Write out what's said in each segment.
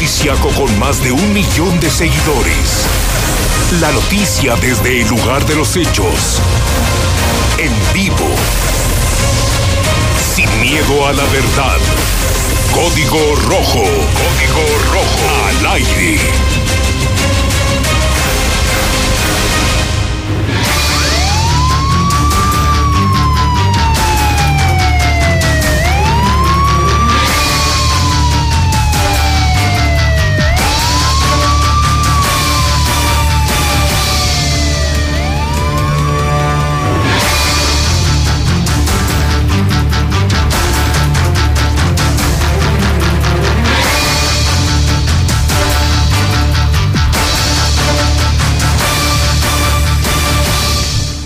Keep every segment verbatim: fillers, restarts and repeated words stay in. policiaco con más de un millón de seguidores. La noticia desde el lugar de los hechos. En vivo. Sin miedo a la verdad. Código Rojo. Código Rojo. Al aire.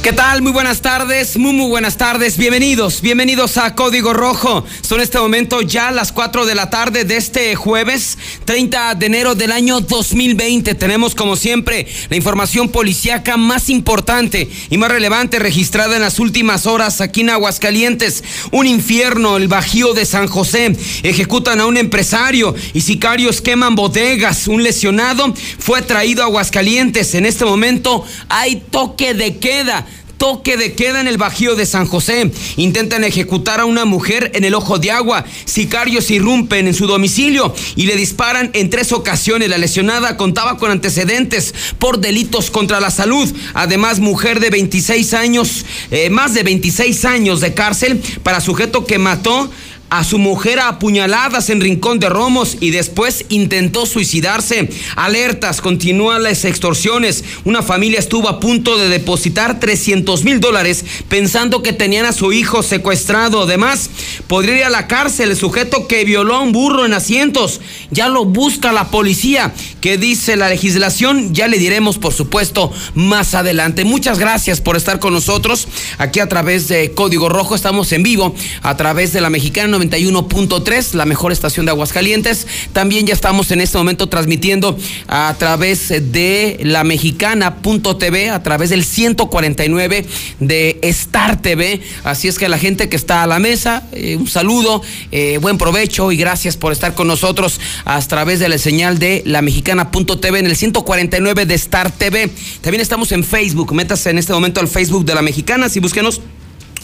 ¿Qué tal? Muy buenas tardes, muy muy buenas tardes, bienvenidos, bienvenidos a Código Rojo. Son en este momento ya las cuatro de la tarde de este jueves, treinta de enero del año dos mil veinte. Tenemos como siempre la información policíaca más importante y más relevante registrada en las últimas horas aquí en Aguascalientes. Un infierno, el Bajío de San José, ejecutan a un empresario y sicarios queman bodegas. Un lesionado fue traído a Aguascalientes. En este momento hay toque de queda. Toque de queda en el Bajío de San José. Intentan ejecutar a una mujer en el Ojo de Agua. Sicarios irrumpen en su domicilio y le disparan en tres ocasiones. La lesionada contaba con antecedentes por delitos contra la salud. Además, mujer de veintiséis años, eh, más de veintiséis años de cárcel para sujeto que mató a su mujer a apuñaladas en Rincón de Romos y después intentó suicidarse. Alertas, continúan las extorsiones. Una familia estuvo a punto de depositar trescientos mil dólares pensando que tenían a su hijo secuestrado. Además, podría ir a la cárcel el sujeto que violó a un burro en Asientos. Ya lo busca la policía. ¿Qué dice la legislación? Ya le diremos, por supuesto, más adelante. Muchas gracias por estar con nosotros aquí a través de Código Rojo. Estamos en vivo a través de la Mexicana noventa y uno punto tres, la mejor estación de Aguascalientes. También ya estamos en este momento transmitiendo a través de la Mexicana punto T V, a través del ciento cuarenta y nueve de Star T V. Así es que a la gente que está a la mesa, eh, un saludo, eh, buen provecho y gracias por estar con nosotros a través de la señal de la Mexicana punto T V en el ciento cuarenta y nueve de Star T V. También estamos en Facebook. Métase en este momento al Facebook de la Mexicana, si búsquenos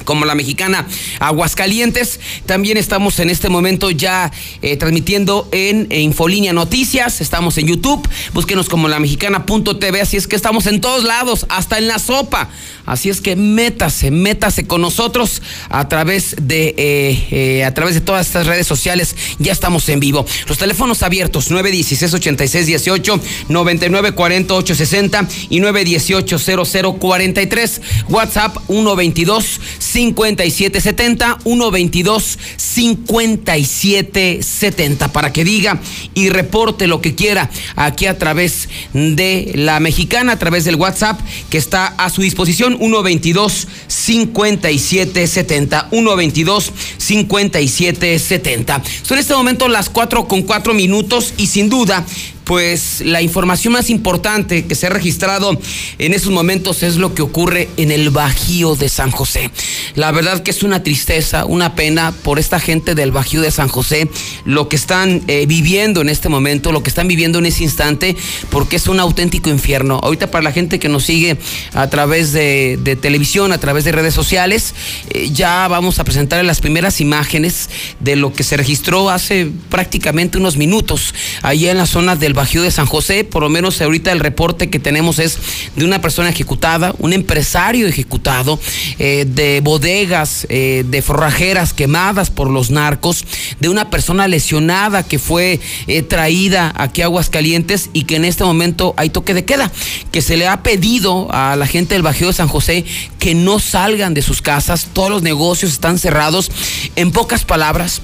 como la Mexicana Aguascalientes. También estamos en este momento ya eh, transmitiendo en eh, Infolínea Noticias. Estamos en YouTube. Búsquenos como la Mexicana punto T V. Así es que estamos en todos lados, hasta en la sopa. Así es que métase, métase con nosotros a través de eh, eh, a través de todas estas redes sociales. Ya estamos en vivo. Los teléfonos abiertos nueve uno seis, ocho seis uno ocho, nueve nueve cuatro ocho seis cero y nueve uno ocho, cero cero cuatro tres. WhatsApp uno veintidós, cincuenta y siete setenta, uno veintidós, cincuenta y siete setenta, para que diga y reporte lo que quiera aquí a través de la Mexicana, a través del WhatsApp que está a su disposición, uno veintidós, cincuenta y siete setenta, uno veintidós, cincuenta y siete setenta. Son en este momento las cuatro con cuatro minutos y sin duda, pues la información más importante que se ha registrado en estos momentos es lo que ocurre en el Bajío de San José. La verdad que es una tristeza, una pena por esta gente del Bajío de San José, lo que están eh, viviendo en este momento, lo que están viviendo en ese instante, porque es un auténtico infierno. Ahorita para la gente que nos sigue a través de, de televisión, a través de redes sociales, eh, ya vamos a presentar las primeras imágenes de lo que se registró hace prácticamente unos minutos allá en la zona del Bajío. Bajío de San José. Por lo menos ahorita el reporte que tenemos es de una persona ejecutada, un empresario ejecutado, eh, de bodegas, eh, de forrajeras quemadas por los narcos, de una persona lesionada que fue eh, traída aquí a Aguascalientes y que en este momento hay toque de queda, que se le ha pedido a la gente del Bajío de San José que no salgan de sus casas, todos los negocios están cerrados. En pocas palabras,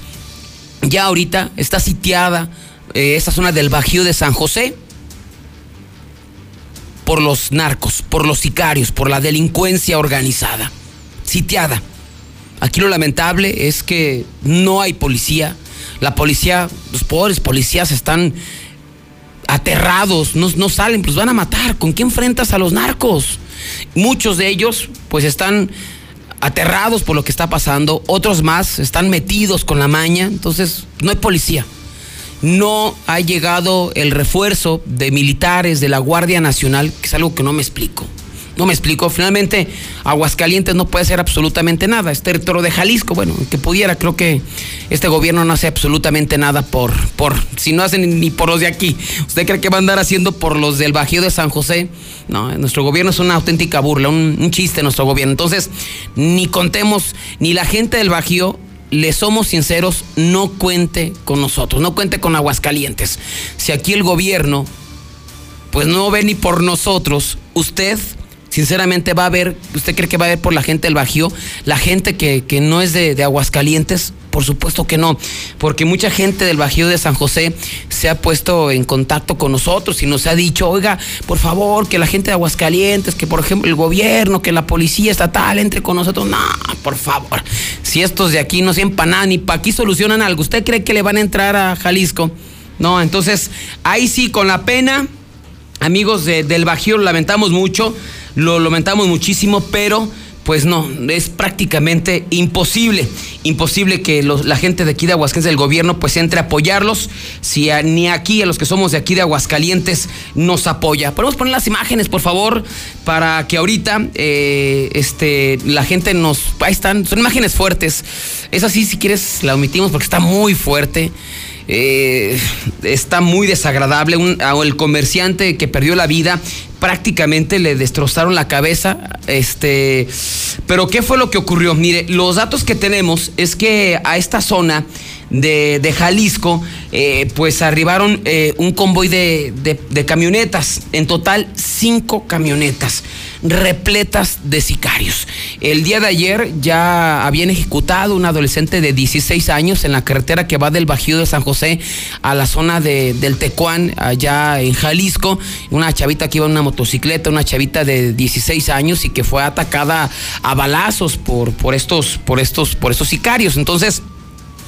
ya ahorita está sitiada esa zona del Bajío de San José por los narcos, por los sicarios, por la delincuencia organizada, sitiada. Aquí lo lamentable es que no hay policía. La policía, los pobres policías están aterrados, no, no salen, pues van a matar. ¿Con qué enfrentas a los narcos? Muchos de ellos pues están aterrados por lo que está pasando, otros más están metidos con la maña, entonces no hay policía. no ha llegado el refuerzo de militares de la Guardia Nacional, que es algo que no me explico. No me explico. Finalmente, Aguascalientes no puede hacer absolutamente nada. Es territorio de Jalisco. Bueno, que pudiera, creo que este gobierno no hace absolutamente nada por, por, si no hacen ni por los de aquí. ¿Usted cree que va a andar haciendo por los del Bajío de San José? No, nuestro gobierno es una auténtica burla, un, un chiste nuestro gobierno. Entonces, ni contemos, ni la gente del Bajío, le somos sinceros, no cuente con nosotros, no cuente con Aguascalientes. Si aquí el gobierno, pues no ve ni por nosotros, usted... Sinceramente va a haber, ¿usted cree que va a haber por la gente del Bajío? La gente que, que no es de, de Aguascalientes, por supuesto que no, porque mucha gente del Bajío de San José se ha puesto en contacto con nosotros y nos ha dicho, oiga, por favor, que la gente de Aguascalientes, que por ejemplo el gobierno, que la policía estatal entre con nosotros. No, por favor, si estos de aquí no se empanan ni para aquí solucionan algo, ¿usted cree que le van a entrar a Jalisco? No, entonces, ahí sí, con la pena, amigos de, del Bajío, lo lamentamos mucho. Lo lamentamos muchísimo, pero pues no, es prácticamente imposible, imposible que los, la gente de aquí de Aguascalientes, del gobierno, pues entre a apoyarlos, si a, ni aquí, a los que somos de aquí de Aguascalientes, nos apoya. Podemos poner las imágenes, por favor, para que ahorita eh, este, la gente nos... Ahí están, son imágenes fuertes. Esa sí, si quieres, la omitimos porque está muy fuerte. Eh, está muy desagradable. Un, el comerciante que perdió la vida, prácticamente le destrozaron la cabeza. Este, pero ¿qué fue lo que ocurrió? Mire, los datos que tenemos es que a esta zona de, de Jalisco, eh, pues arribaron eh, un convoy de, de, de camionetas, en total cinco camionetas repletas de sicarios. El día de ayer ya habían ejecutado un adolescente de dieciséis años en la carretera que va del Bajío de San José a la zona de, del Tecuán, allá en Jalisco. Una chavita que iba en una motocicleta, una chavita de dieciséis años, y que fue atacada a balazos por, por estos, por estos, por estos sicarios. Entonces,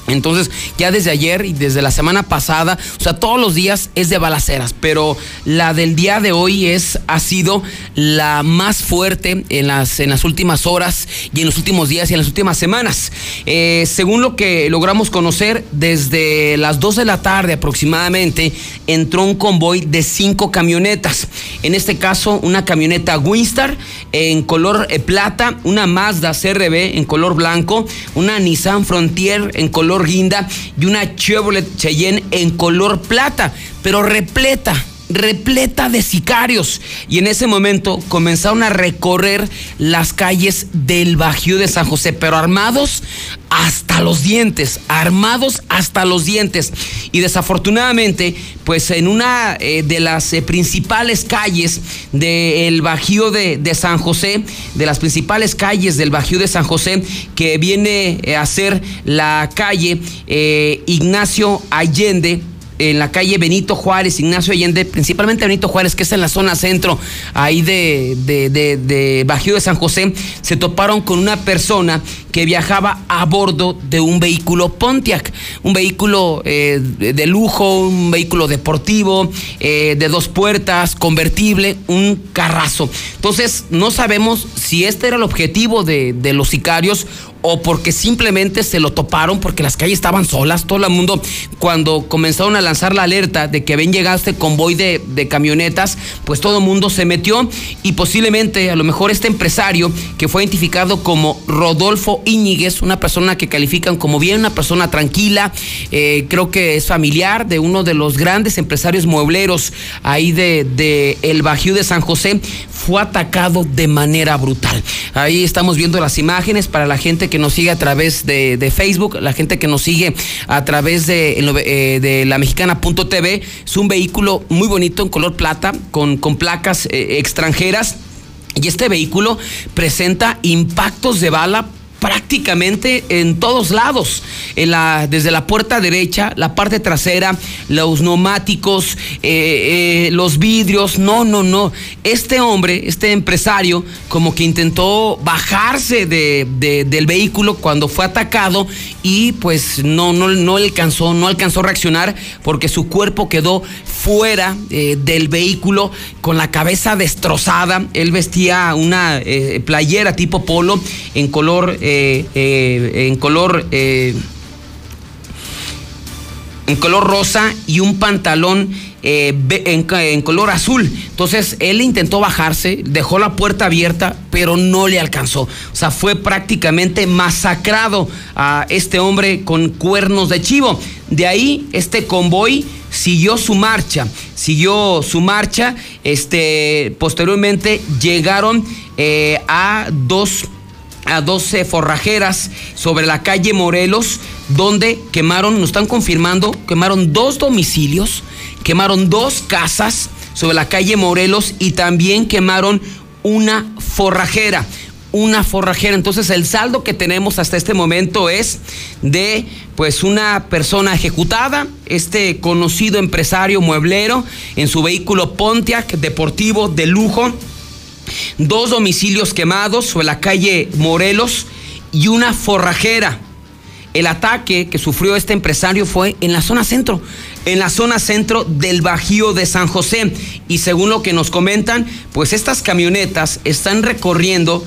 Entonces, ya desde ayer y desde la semana pasada, o sea, todos los días es de balaceras, pero la del día de hoy es, ha sido la más fuerte en las, en las últimas horas y en los últimos días y en las últimas semanas. Eh, según lo que logramos conocer, desde las dos de la tarde aproximadamente, entró un convoy de cinco camionetas. En este caso, una camioneta Winstar en color plata, una Mazda C R V en color blanco, una Nissan Frontier en color guinda y una Chevrolet Cheyenne en color plata, pero repleta, repleta de sicarios. Y en ese momento comenzaron a recorrer las calles del Bajío de San José, pero armados hasta los dientes, armados hasta los dientes. Y desafortunadamente, pues en una eh, de las eh, principales calles del Bajío de, de San José, de las principales calles del Bajío de San José, que viene eh, a ser la calle eh, Ignacio Allende, en la calle Benito Juárez, Ignacio Allende, principalmente Benito Juárez, que es en la zona centro, ahí de, de, de, de Bajío de San José, se toparon con una persona que viajaba a bordo de un vehículo Pontiac, un vehículo eh, de lujo, un vehículo deportivo, eh, de dos puertas, convertible, un carrazo. Entonces, no sabemos si este era el objetivo de, de los sicarios, o porque simplemente se lo toparon, porque las calles estaban solas. Todo el mundo, cuando comenzaron a lanzar la alerta de que habían llegado este convoy de, de camionetas, pues todo el mundo se metió, y posiblemente, a lo mejor, este empresario, que fue identificado como Rodolfo Íñiguez, una persona que califican como bien, una persona tranquila, eh, creo que es familiar de uno de los grandes empresarios muebleros ahí de, de el Bajío de San José, fue atacado de manera brutal. Ahí estamos viendo las imágenes para la gente que nos sigue a través de, de Facebook, la gente que nos sigue a través de, de la Mexicana punto T V. Es un vehículo muy bonito en color plata, con, con placas eh, extranjeras, y este vehículo presenta impactos de bala prácticamente en todos lados, en la, desde la puerta derecha, la parte trasera, los neumáticos, eh, eh, los vidrios. No, no, no, este hombre, este empresario, como que intentó bajarse de, de, del vehículo cuando fue atacado, y pues no, no, no alcanzó, no alcanzó a reaccionar, porque su cuerpo quedó fuera eh, del vehículo, con la cabeza destrozada. Él vestía una eh, playera tipo polo en color eh, Eh, en color eh, en color rosa y un pantalón eh, en, en color azul. Entonces él intentó bajarse, dejó la puerta abierta, pero no le alcanzó. O sea, fue prácticamente masacrado a este hombre con cuernos de chivo. De ahí este convoy siguió su marcha, siguió su marcha, este, posteriormente llegaron eh, a dos a doce forrajeras sobre la calle Morelos, donde quemaron, nos están confirmando, quemaron dos domicilios, quemaron dos casas sobre la calle Morelos y también quemaron una forrajera, una forrajera. Entonces el saldo que tenemos hasta este momento es de pues una persona ejecutada, este conocido empresario mueblero en su vehículo Pontiac deportivo de lujo, dos domicilios quemados sobre la calle Morelos y una forrajera. El ataque que sufrió este empresario fue en la zona centro, en la zona centro del Bajío de San José. Y según lo que nos comentan, pues estas camionetas están recorriendo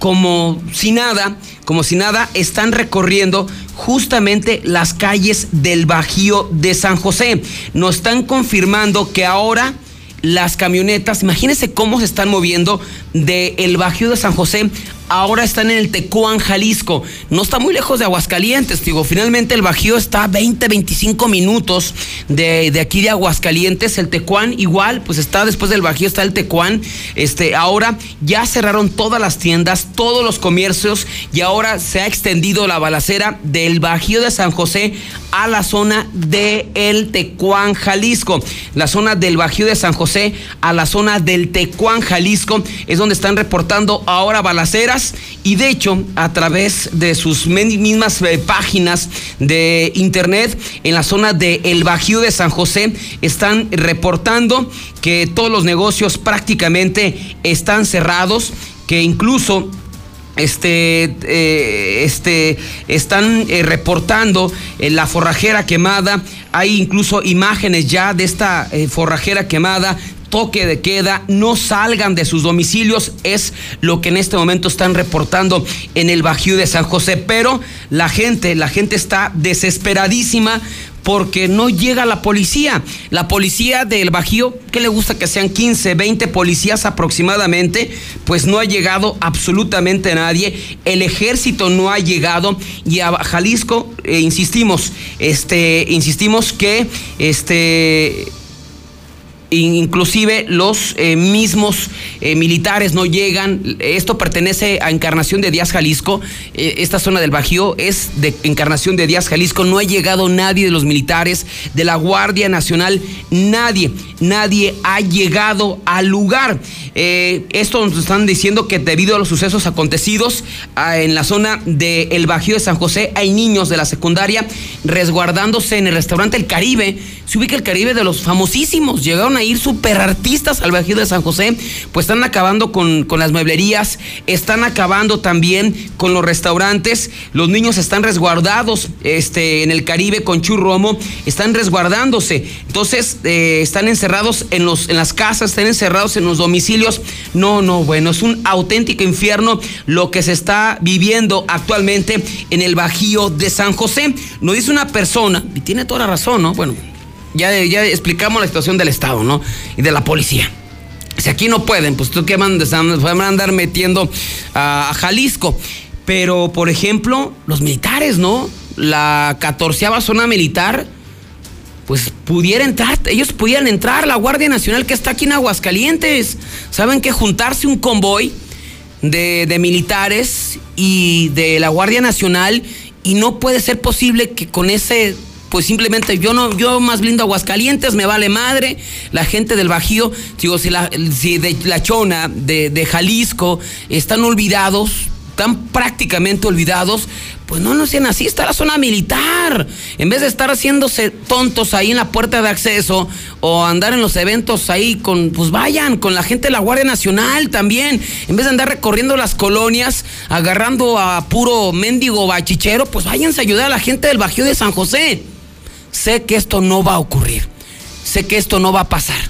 como si nada, como si nada, están recorriendo justamente las calles del Bajío de San José. Nos están confirmando que ahora las camionetas, imagínense cómo se están moviendo del Bajío de San José, ahora están en el Tecuán, Jalisco. No está muy lejos de Aguascalientes, digo, finalmente el Bajío está a veinte, veinticinco minutos de, de aquí de Aguascalientes. El Tecuán igual, pues está después del Bajío, está el Tecuán. Este, ahora ya cerraron todas las tiendas, todos los comercios, y ahora se ha extendido la balacera del Bajío de San José a la zona de el Tecuán, Jalisco. La zona del Bajío de San José a la zona del Tecuán, Jalisco, es donde están reportando ahora balaceras. Y de hecho, a través de sus mismas páginas de internet, en la zona de el Bajío de San José están reportando que todos los negocios prácticamente están cerrados, que incluso Este, eh, este, están eh, reportando eh, la forrajera quemada. Hay incluso imágenes ya de esta eh, forrajera quemada. Toque de queda, no salgan de sus domicilios, es lo que en este momento están reportando en el Bajío de San José. Pero la gente, la gente está desesperadísima porque no llega la policía. La policía del Bajío, que le gusta que sean quince, veinte policías aproximadamente, pues no ha llegado absolutamente nadie. El ejército no ha llegado, y a Jalisco, eh, insistimos, este, insistimos que este... inclusive los eh, mismos eh, militares no llegan. Esto pertenece a Encarnación de Díaz, Jalisco. Eh, esta zona del Bajío es de Encarnación de Díaz, Jalisco. No ha llegado nadie de los militares, de la Guardia Nacional, nadie, nadie ha llegado al lugar. Eh, esto nos están diciendo que debido a los sucesos acontecidos eh, en la zona del Bajío de San José, hay niños de la secundaria resguardándose en el restaurante El Caribe. Se ubica El Caribe, de los famosísimos, llegaron a ir superartistas al Bajío de San José, pues están acabando con, con las mueblerías, están acabando también con los restaurantes. Los niños están resguardados este, en el Caribe con churromo, están resguardándose. Entonces eh, están encerrados en, los, en las casas, están encerrados en los domicilios. No, no, bueno, es un auténtico infierno lo que se está viviendo actualmente en el Bajío de San José. Nos dice una persona, y tiene toda la razón, ¿no? Bueno, Ya, ya explicamos la situación del Estado, ¿no? Y de la policía. Si aquí no pueden, pues tú qué van a andar metiendo a, a Jalisco. Pero, por ejemplo, los militares, ¿no? La catorceava zona militar, pues pudiera entrar, ellos pudieran entrar, la Guardia Nacional que está aquí en Aguascalientes. ¿Saben qué? Juntarse un convoy de, de militares y de la Guardia Nacional, y no puede ser posible que con ese... pues simplemente yo no, yo más blindo Aguascalientes, me vale madre. La gente del Bajío, digo, si la, si de la Chona, de, de Jalisco, están olvidados, están prácticamente olvidados, pues no, no sean así, está la zona militar. En vez de estar haciéndose tontos ahí en la puerta de acceso o andar en los eventos ahí con, pues vayan con la gente de la Guardia Nacional también. En vez de andar recorriendo las colonias, agarrando a puro mendigo bachichero, pues váyanse a ayudar a la gente del Bajío de San José. Sé que esto no va a ocurrir, sé que esto no va a pasar,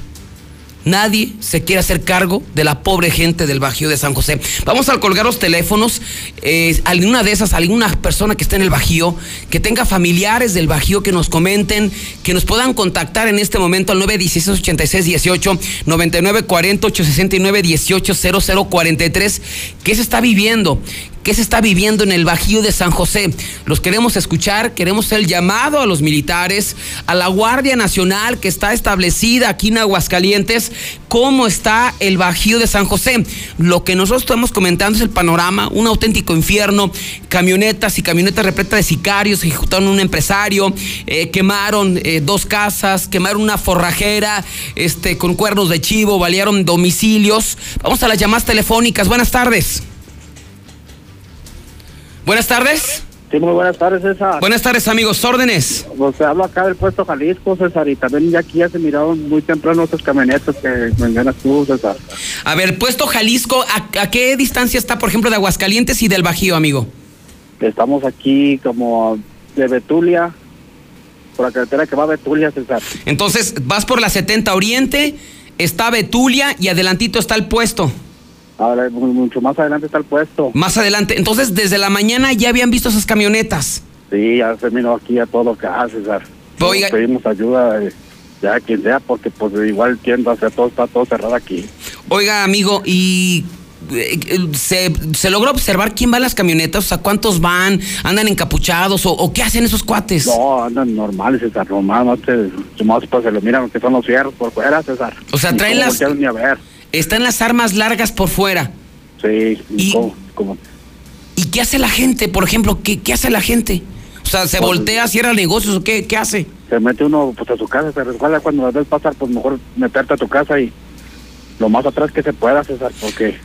Nadie se quiere hacer cargo de la pobre gente del Bajío de San José. Vamos a colgar los teléfonos. Eh, alguna de esas, alguna persona que esté en el Bajío, que tenga familiares del Bajío, que nos comenten, que nos puedan contactar en este momento al nueve uno seis, ocho seis uno ocho, nueve nueve cuatro cero, ocho seis nueve, uno ocho cero cero cuatro tres. ¿Qué se está viviendo? ¿Qué se está viviendo en el Bajío de San José? Los queremos escuchar, queremos el llamado a los militares, a la Guardia Nacional que está establecida aquí en Aguascalientes. ¿Cómo está el Bajío de San José? Lo que nosotros estamos comentando es el panorama, un auténtico infierno, camionetas y camionetas repletas de sicarios, ejecutaron a un empresario, eh, quemaron eh, dos casas, quemaron una forrajera, este, con cuernos de chivo, balearon domicilios. Vamos a las llamadas telefónicas. Buenas tardes. Buenas tardes. Sí, muy buenas tardes, César. Buenas tardes, amigos. Órdenes. Pues hablo acá del puesto Jalisco, César, y también ya aquí ya se miraron muy temprano otros camionetas que mencionas tú, César. A ver, puesto Jalisco, ¿a, ¿a qué distancia está, por ejemplo, de Aguascalientes y del Bajío, amigo? Estamos aquí como de Betulia, por la carretera que va a Betulia, César. Entonces, vas por la setenta Oriente, está Betulia y adelantito está el puesto. Ahora, mucho más adelante está el puesto. Más adelante. Entonces, desde la mañana ya habían visto esas camionetas. Sí, ya se miró aquí a todo lo que hace, César. Oiga. Nos pedimos ayuda, eh, ya quien sea, porque pues igual tienda, o sea, todo, está todo cerrado aquí. Oiga, amigo, y... ¿Se, se logra observar quién va en las camionetas? O sea, ¿cuántos van? ¿Andan encapuchados? ¿O, o qué hacen esos cuates? No, andan normales, César, normal. No se, más pues se lo miran, que son los fierros por fuera, César. O sea, traen las... Ni a ver. Están las armas largas por fuera. Sí. ¿Y, ¿cómo, cómo? ¿Y qué hace la gente, por ejemplo? ¿Qué, qué hace la gente? O sea, ¿se pues, voltea, cierra negocios o qué, qué hace? Se mete uno pues a su casa, se resguarda cuando las ves pasar, pues mejor meterte a tu casa y lo más atrás que se pueda, César, porque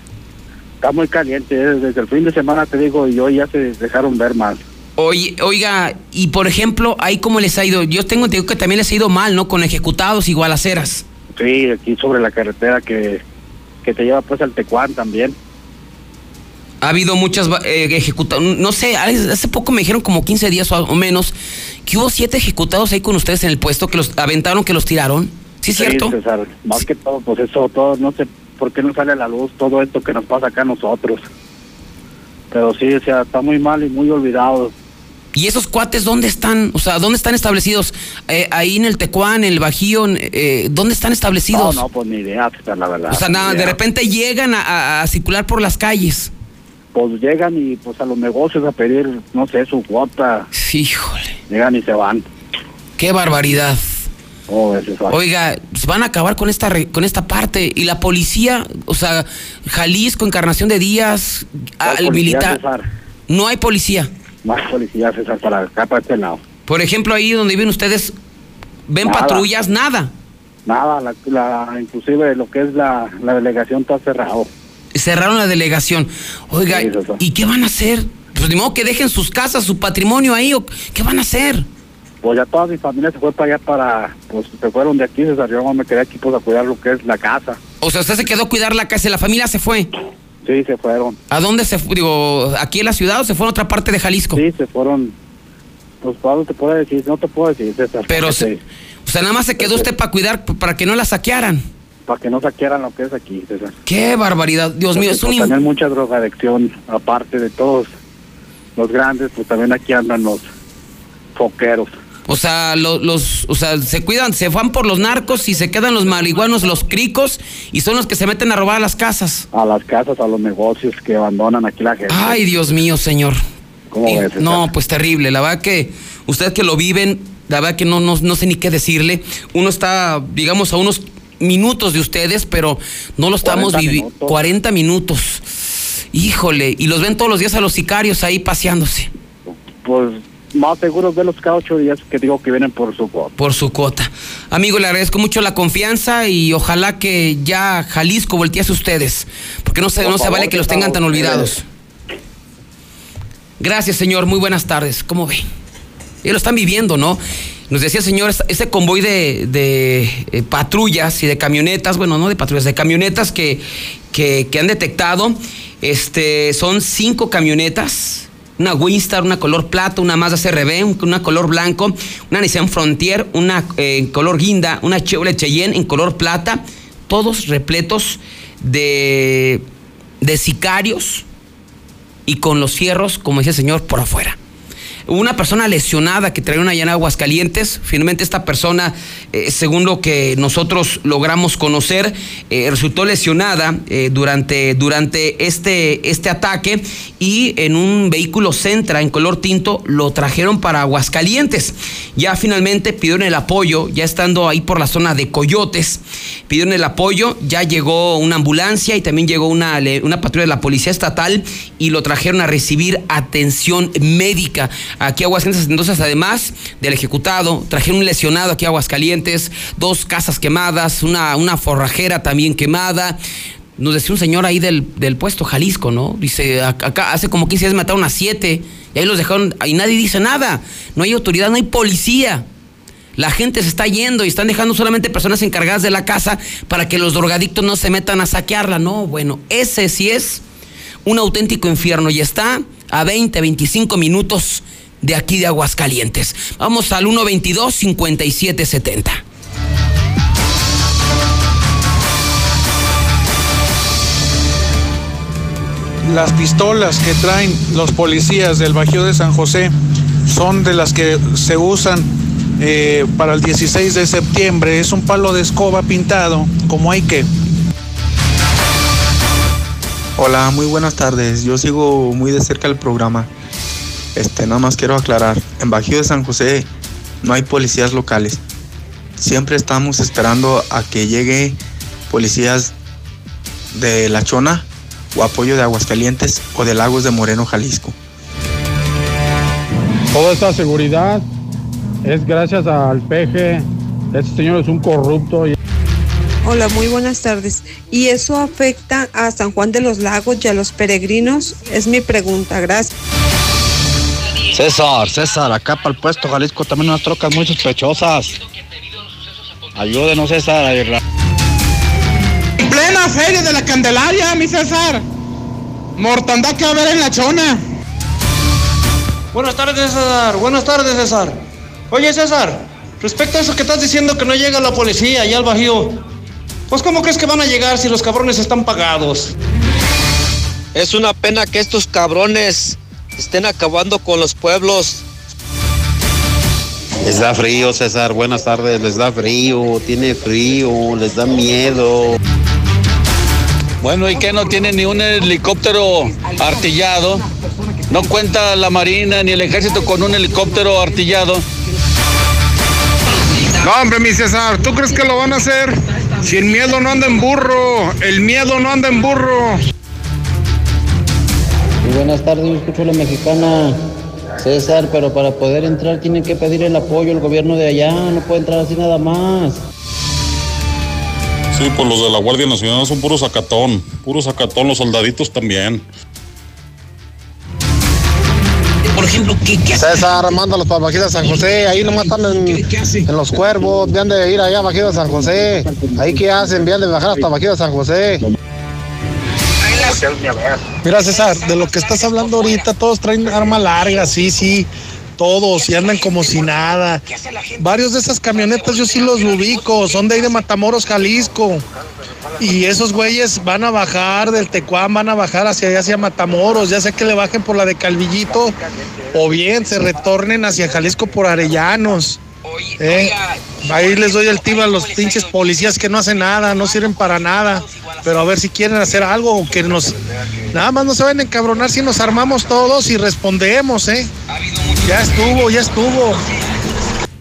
está muy caliente. Desde el fin de semana, te digo, y hoy ya se dejaron ver mal. Oye, oiga, y por ejemplo, ahí cómo les ha ido. Yo tengo, te digo que también les ha ido mal, ¿no? Con ejecutados y balaceras. Sí, aquí sobre la carretera que... que te lleva pues al Tecuán también. Ha habido muchas eh, ejecutadas, no sé, hace poco me dijeron como quince días o menos, que hubo siete ejecutados ahí con ustedes en el puesto, que los aventaron, que los tiraron. ¿Sí es sí, cierto? César, más sí. que todo, pues eso, todo, no sé por qué no sale a la luz todo esto que nos pasa acá a nosotros. Pero sí, o sea, está muy mal y muy olvidado. ¿Y esos cuates dónde están? O sea, ¿dónde están establecidos? Eh, ahí en el Tecuán, en el Bajío, eh, ¿dónde están establecidos? No, no, pues ni idea, la verdad. O sea, nada, de repente llegan a, a circular por las calles. Pues llegan y pues a los negocios a pedir, no sé, su cuota. Sí, híjole. Llegan y se van. ¡Qué barbaridad! Oh, es eso. Oiga, pues van a acabar con esta re, con esta parte. Y la policía, o sea, Jalisco, Encarnación de Díaz, al militar. No hay policía. Más policías, César, para acá, para este lado. Por ejemplo, ahí donde viven ustedes, ¿ven nada. patrullas? Nada. Nada, la, la, inclusive lo que es la, la delegación está cerrado. Cerraron la delegación. Oiga, sí, ¿y qué van a hacer? Pues ni modo que dejen sus casas, su patrimonio ahí, ¿o qué van a hacer? Pues ya toda mi familia se fue para allá, para, pues se fueron de aquí, César, yo me quedé aquí pues a cuidar lo que es la casa. O sea, usted se quedó a cuidar la casa y la familia se fue. Sí, se fueron. ¿A dónde se fueron? Digo, ¿aquí en la ciudad o se fueron a otra parte de Jalisco? Sí, se fueron. Pues, Pablo, te puedo decir, no te puedo decir, César. Pero, se, o sea, nada más se quedó César. usted para cuidar, para que no la saquearan. Para que no saquearan lo que es aquí, César. ¡Qué barbaridad! Dios mío, es un... Pues, también mucha drogadicción, aparte de todos los grandes, pues también aquí andan los foqueros. O sea, los, los, o sea, se cuidan, se van por los narcos y se quedan los marihuanos, los cricos, y son los que se meten a robar a las casas. A las casas, a los negocios que abandonan aquí la gente. Ay, Dios mío, señor. ¿Cómo y, ves? No, pues terrible. La verdad que ustedes que lo viven, la verdad que no, no, no sé ni qué decirle. Uno está, digamos, a unos minutos de ustedes, pero no lo estamos viviendo. cuarenta minutos. Híjole, y los ven todos los días a los sicarios ahí paseándose. Pues... más seguros de los cada ocho días que digo que vienen por su cuota. Por su cuota. Amigo, le agradezco mucho la confianza y ojalá que ya Jalisco voltease ustedes, porque no se, por no favor, se vale que los tengan tan olvidados. Gracias, señor. Muy buenas tardes. ¿Cómo ve? Ellos lo están viviendo, ¿no? Nos decía el señor, ese convoy de, de eh, patrullas y de camionetas, bueno, no de patrullas, de camionetas que, que, que han detectado, este, son cinco camionetas. Una Winstar, una color plata, una Mazda C R V, una color blanco, una Nissan Frontier, una eh, en color guinda, una Chevrolet Cheyenne en color plata, todos repletos de, de sicarios y con los fierros, como decía el señor, por afuera. Una persona lesionada que traía una llana de Aguascalientes. Finalmente esta persona, eh, según lo que nosotros logramos conocer, eh, resultó lesionada eh, durante, durante este, este ataque, y en un vehículo Centra en color tinto lo trajeron para Aguascalientes. Ya finalmente pidieron el apoyo, ya estando ahí por la zona de Coyotes, pidieron el apoyo, ya llegó una ambulancia y también llegó una, una patrulla de la Policía Estatal y lo trajeron a recibir atención médica. Aquí Aguascalientes, entonces, además del ejecutado, trajeron un lesionado aquí a Aguascalientes, dos casas quemadas, una, una forrajera también quemada. Nos decía un señor ahí del, del puesto Jalisco, ¿no? Dice, acá hace como quince días mataron a siete, y ahí los dejaron, ahí nadie dice nada, no hay autoridad, no hay policía. La gente se está yendo y están dejando solamente personas encargadas de la casa para que los drogadictos no se metan a saquearla. No, bueno, ese sí es un auténtico infierno, y está a veinte, veinticinco minutos de aquí de Aguascalientes. Vamos al uno veintidós, cincuenta y siete setenta. Las pistolas que traen los policías del Bajío de San José son de las que se usan eh, para el dieciséis de septiembre. Es un palo de escoba pintado, como hay que... Hola, muy buenas tardes. Yo sigo muy de cerca el programa. Este, nada más quiero aclarar, en Bajío de San José no hay policías locales. Siempre estamos esperando a que llegue policías de La Chona o apoyo de Aguascalientes o de Lagos de Moreno, Jalisco. Toda esta seguridad es gracias al P G. Este señor es un corrupto. Y... Hola, muy buenas tardes. ¿Y eso afecta a San Juan de los Lagos y a los peregrinos? Es mi pregunta, gracias. César, César, acá para el puesto Jalisco también unas trocas muy sospechosas. Ayúdenos, César, a irla. En plena feria de la Candelaria, mi César. Mortandad que va a haber en La Chona. Buenas tardes, César. Buenas tardes, César. Oye, César, respecto a eso que estás diciendo que no llega la policía allá al Bajío, pues ¿cómo crees que van a llegar si los cabrones están pagados? Es una pena que estos cabrones estén acabando con los pueblos. Les da frío, César. Buenas tardes. Les da frío, tiene frío, les da miedo. Bueno, ¿y qué? No tiene ni un helicóptero artillado. No cuenta la Marina ni el Ejército con un helicóptero artillado. No, hombre, mi César, ¿tú crees que lo van a hacer? Si el miedo no anda en burro, el miedo no anda en burro. Y buenas tardes, yo escucho La Mexicana. César, pero para poder entrar tienen que pedir el apoyo al gobierno de allá, no puede entrar así nada más. Sí, pues los de la Guardia Nacional son puro sacatón, puro sacatón, los soldaditos también. Por ejemplo, ¿qué, qué hace? César, mándalos para Bajío de San José, ahí nomás están en, ¿Qué, qué en Los Cuervos, vean de ir allá a Bajío de San José, ahí qué hacen, vean de bajar hasta Bajío de San José. Mira, César, de lo que estás hablando ahorita, todos traen arma larga, sí, sí, todos, y andan como si nada. Varios de esas camionetas yo sí los ubico, son de ahí de Matamoros, Jalisco. Y esos güeyes van a bajar del Tecuán, van a bajar hacia allá, hacia Matamoros, ya sea que le bajen por la de Calvillito o bien se retornen hacia Jalisco por Arellanos. ¿Eh? Ahí les doy el tip a los pinches policías que no hacen nada, no sirven para nada, pero a ver si quieren hacer algo, o que nos... Nada más no se van a encabronar si nos armamos todos y respondemos, ¿eh? Ya estuvo, ya estuvo.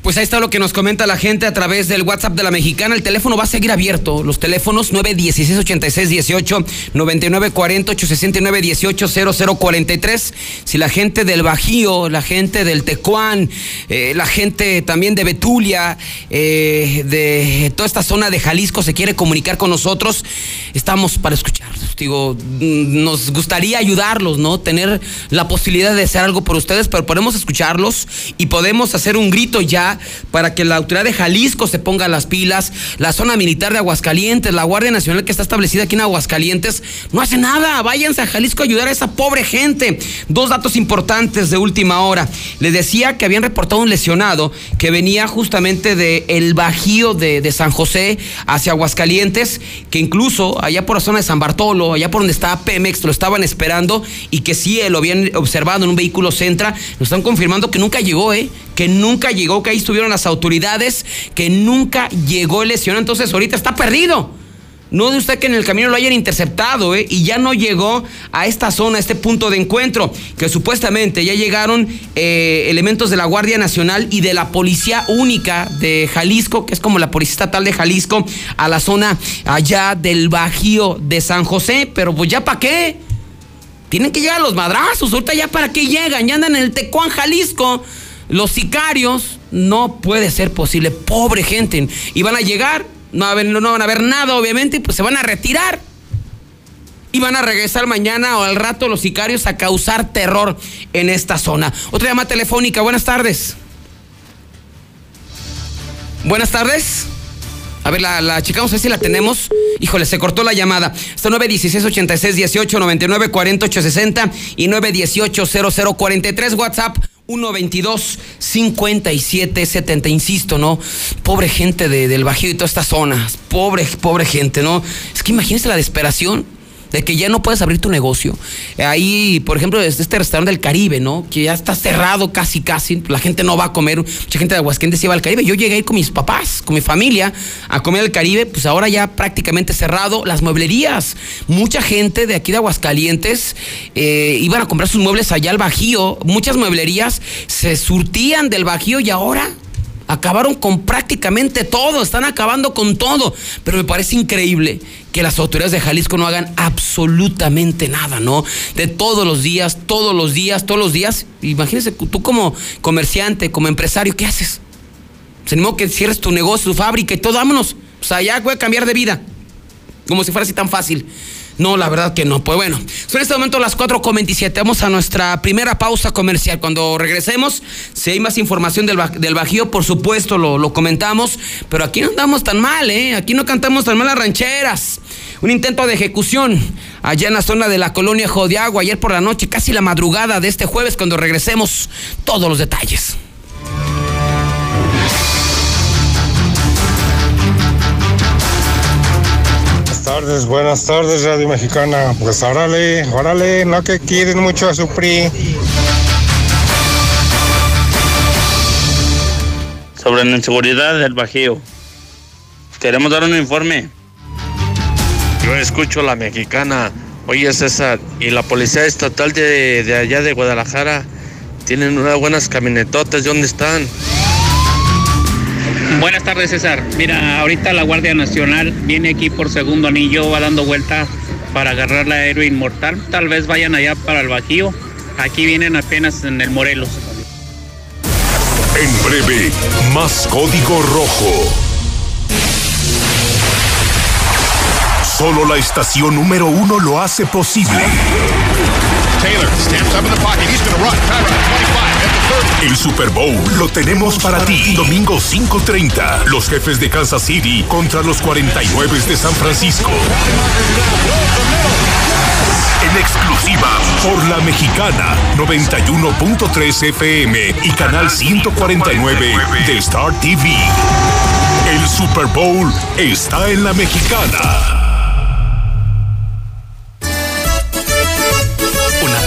Pues ahí está lo que nos comenta la gente a través del WhatsApp de La Mexicana. El teléfono va a seguir abierto. Los teléfonos nueve uno seis, ocho seis uno ocho, nueve nueve cuatro cero, ocho seis nueve uno ocho, cero cero cuatro tres. Si la gente del Bajío, la gente del Tecuán, eh, la gente también de Betulia, eh, de toda esta zona de Jalisco se quiere comunicar con nosotros, estamos para escucharlos. digo, nos gustaría ayudarlos, ¿no? Tener la posibilidad de hacer algo por ustedes, pero podemos escucharlos y podemos hacer un grito ya para que la autoridad de Jalisco se ponga las pilas, la zona militar de Aguascalientes, la Guardia Nacional que está establecida aquí en Aguascalientes, no hace nada. Váyanse a Jalisco a ayudar a esa pobre gente. Dos datos importantes de última hora. Les decía que habían reportado un lesionado que venía justamente de el Bajío de, de San José hacia Aguascalientes, que incluso allá por la zona de San Bartolo, allá por donde estaba Pemex, lo estaban esperando, y que sí, lo habían observado en un vehículo Centra. Nos están confirmando que nunca llegó, ¿eh? Que nunca llegó, que ahí estuvieron las autoridades, que nunca llegó el lesionado. Entonces ahorita está perdido. No de usted que en el camino lo hayan interceptado, ¿eh? Y ya no llegó a esta zona, a este punto de encuentro, que supuestamente ya llegaron eh, elementos de la Guardia Nacional y de la Policía Única de Jalisco, que es como la Policía Estatal de Jalisco, a la zona allá del Bajío de San José. Pero pues ya para qué, tienen que llegar los madrazos, ahorita ya para qué llegan, ya andan en el Tecuán, Jalisco, los sicarios. No puede ser posible, pobre gente. Y van a llegar, no van a ver nada, obviamente, pues se van a retirar y van a regresar mañana o al rato los sicarios a causar terror en esta zona. Otra llamada telefónica, buenas tardes. Buenas tardes. A ver, la, la checamos, a ver si la tenemos. Híjole, se cortó la llamada. Está nueve dieciséis, ochenta y seis, dieciocho, noventa y nueve, cuarenta y ocho, sesenta y nueve dieciocho, cero cero cuarenta y tres, WhatsApp uno veintidós, cincuenta y siete setenta, insisto, ¿no? Pobre gente de, del Bajío y todas estas zonas, pobre, pobre gente, ¿no? Es que imagínense la desesperación de que ya no puedes abrir tu negocio. Ahí, por ejemplo, este restaurante del Caribe, ¿no? Que ya está cerrado casi, casi, la gente no va a comer, mucha gente de Aguascalientes iba al Caribe. Yo llegué a ir con mis papás, con mi familia, a comer al Caribe, pues ahora ya prácticamente cerrado. Las mueblerías, mucha gente de aquí de Aguascalientes eh, iban a comprar sus muebles allá al Bajío, muchas mueblerías se surtían del Bajío y ahora acabaron con prácticamente todo, están acabando con todo. Pero me parece increíble que las autoridades de Jalisco no hagan absolutamente nada, ¿no? De todos los días, todos los días, todos los días. Imagínense, tú como comerciante, como empresario, ¿qué haces? Se animó que cierres tu negocio, tu fábrica y todo, vámonos. O sea, ya voy a cambiar de vida. Como si fuera así tan fácil. No, la verdad que no. Pues bueno, son en este momento las cuatro con veintisiete. Vamos a nuestra primera pausa comercial. Cuando regresemos, si hay más información del, del Bajío, por supuesto, lo, lo comentamos. Pero aquí no andamos tan mal, ¿eh? Aquí no cantamos tan mal las rancheras. Un intento de ejecución allá en la zona de la colonia Ojo de Agua, ayer por la noche, casi la madrugada de este jueves. Cuando regresemos, todos los detalles. Buenas tardes, buenas tardes, Radio Mexicana. Pues órale, órale, no que quieren mucho a su P R I. Sobre la inseguridad del Bajío, queremos dar un informe. Yo escucho la Mexicana. Oye, César, y la policía estatal de, de allá de Guadalajara tienen unas buenas camionetotas, ¿de dónde están? Buenas tardes, César. Mira, ahorita la Guardia Nacional viene aquí por Segundo Anillo, va dando vueltas para agarrar la Héroe Inmortal. Tal vez vayan allá para el Bajío. Aquí vienen apenas en el Morelos. En breve, más Código Rojo. Solo la estación número uno lo hace posible. Taylor steps up in the pocket. He's going to run. El Super Bowl lo tenemos para ti. Domingo cinco treinta, los jefes de Kansas City contra los cuarenta y nueve de San Francisco. En exclusiva por La Mexicana, noventa y uno punto tres F M y canal ciento cuarenta y nueve de Star T V. El Super Bowl está en La Mexicana.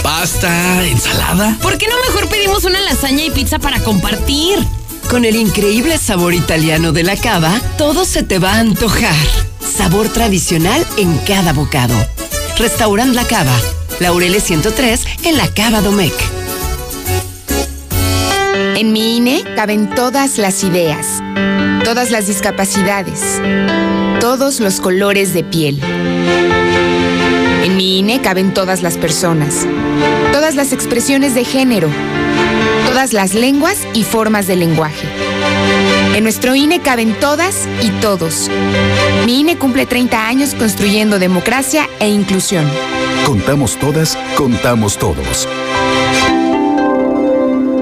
¿Pasta? ¿Ensalada? ¿Por qué no mejor pedimos una lasaña y pizza para compartir? Con el increíble sabor italiano de la cava, todo se te va a antojar. Sabor tradicional en cada bocado. Restaurant La Cava, Laureles ciento tres en La Cava Domecq. En mi I N E caben todas las ideas, todas las discapacidades, todos los colores de piel. En mi I N E caben todas las personas, todas las expresiones de género, todas las lenguas y formas de lenguaje. En nuestro I N E caben todas y todos. Mi I N E cumple treinta años construyendo democracia e inclusión. Contamos todas, contamos todos.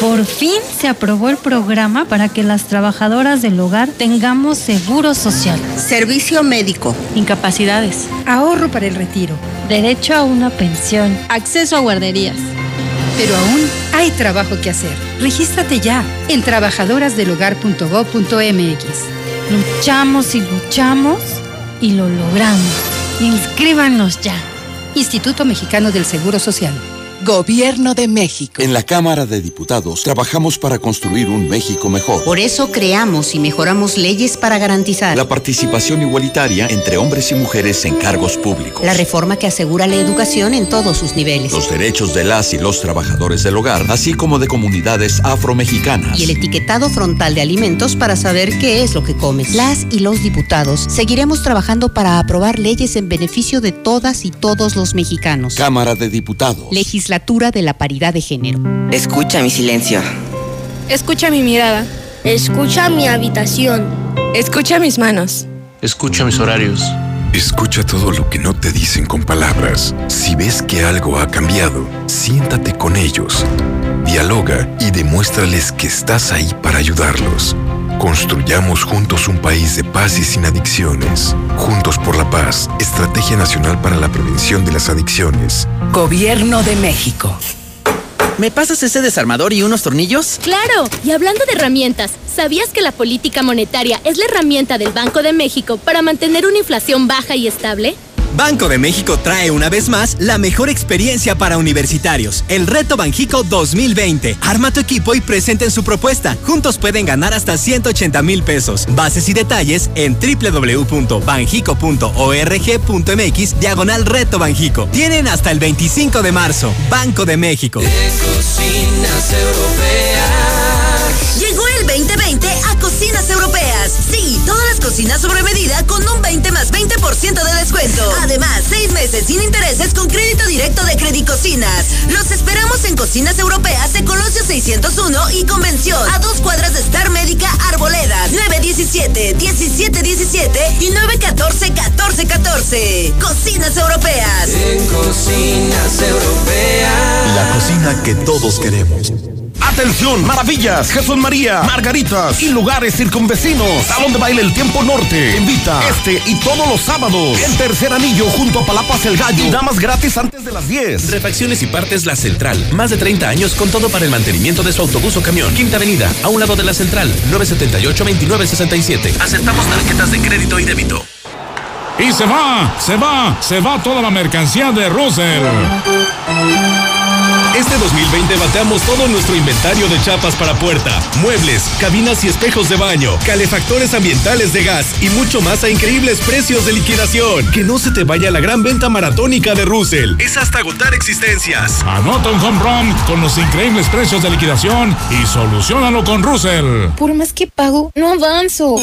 Por fin se aprobó el programa para que las trabajadoras del hogar tengamos seguro social, servicio médico, incapacidades, ahorro para el retiro, derecho a una pensión, acceso a guarderías. Pero aún hay trabajo que hacer. Regístrate ya en trabajadoras del hogar punto gob punto mx. Luchamos y luchamos y lo logramos. Inscríbanos ya. Instituto Mexicano del Seguro Social. Gobierno de México. En la Cámara de Diputados trabajamos para construir un México mejor. Por eso creamos y mejoramos leyes para garantizar la participación igualitaria entre hombres y mujeres en cargos públicos, la reforma que asegura la educación en todos sus niveles, los derechos de las y los trabajadores del hogar, así como de comunidades afromexicanas, y el etiquetado frontal de alimentos para saber qué es lo que comes. Las y los diputados seguiremos trabajando para aprobar leyes en beneficio de todas y todos los mexicanos. Cámara de Diputados. Legislación de la paridad de género. Escucha mi silencio. Escucha mi mirada. Escucha mi habitación. Escucha mis manos. Escucha mis horarios. Escucha todo lo que no te dicen con palabras. Si ves que algo ha cambiado, siéntate con ellos. Dialoga y demuéstrales que estás ahí para ayudarlos. Construyamos juntos un país de paz y sin adicciones. Juntos por la Paz, Estrategia Nacional para la Prevención de las Adicciones. Gobierno de México. ¿Me pasas ese desarmador y unos tornillos? ¡Claro! Y hablando de herramientas, ¿sabías que la política monetaria es la herramienta del Banco de México para mantener una inflación baja y estable? Banco de México trae una vez más la mejor experiencia para universitarios, el Reto Banjico dos mil veinte. Arma tu equipo y presenten su propuesta. Juntos pueden ganar hasta ciento ochenta mil pesos. Bases y detalles en doble u doble u doble u punto banjico punto org punto mx diagonal Reto Banjico. Tienen hasta el veinticinco de marzo. Banco de México. De Cocinas Europeas. Llegó el veinte veinte a Cocinas Europeas. Sí, todas las cocinas sobre medida con un veinte más veinte por ciento de descuento. Además, seis meses sin intereses con crédito directo de Credicocinas. Los esperamos en Cocinas Europeas de Colosio seiscientos uno y Convención, a dos cuadras de Star Médica Arboledas. Nueve diecisiete, diecisiete diecisiete y nueve catorce, catorce catorce. Cocinas Europeas. En Cocinas Europeas. La cocina que todos queremos. Atención, Maravillas, Jesús María, Margaritas y lugares circunvecinos. Salón de baile El Tiempo Norte invita este y todos los sábados. El tercer anillo junto a Palapas El Gallo. Y damas gratis antes de las diez. Refacciones y partes La Central. Más de treinta años con todo para el mantenimiento de su autobús o camión. Quinta Avenida, a un lado de La Central. nueve siete ocho, dos nueve seis siete. Aceptamos tarjetas de crédito y débito. Y se va, se va, se va toda la mercancía de Russell. Este dos mil veinte bateamos todo nuestro inventario de chapas para puerta, muebles, cabinas y espejos de baño, calefactores ambientales de gas y mucho más a increíbles precios de liquidación. Que no se te vaya la gran venta maratónica de Russell. Es hasta agotar existencias. Anota un home run con los increíbles precios de liquidación y solucionalo con Russell. Por más que pago, no avanzo.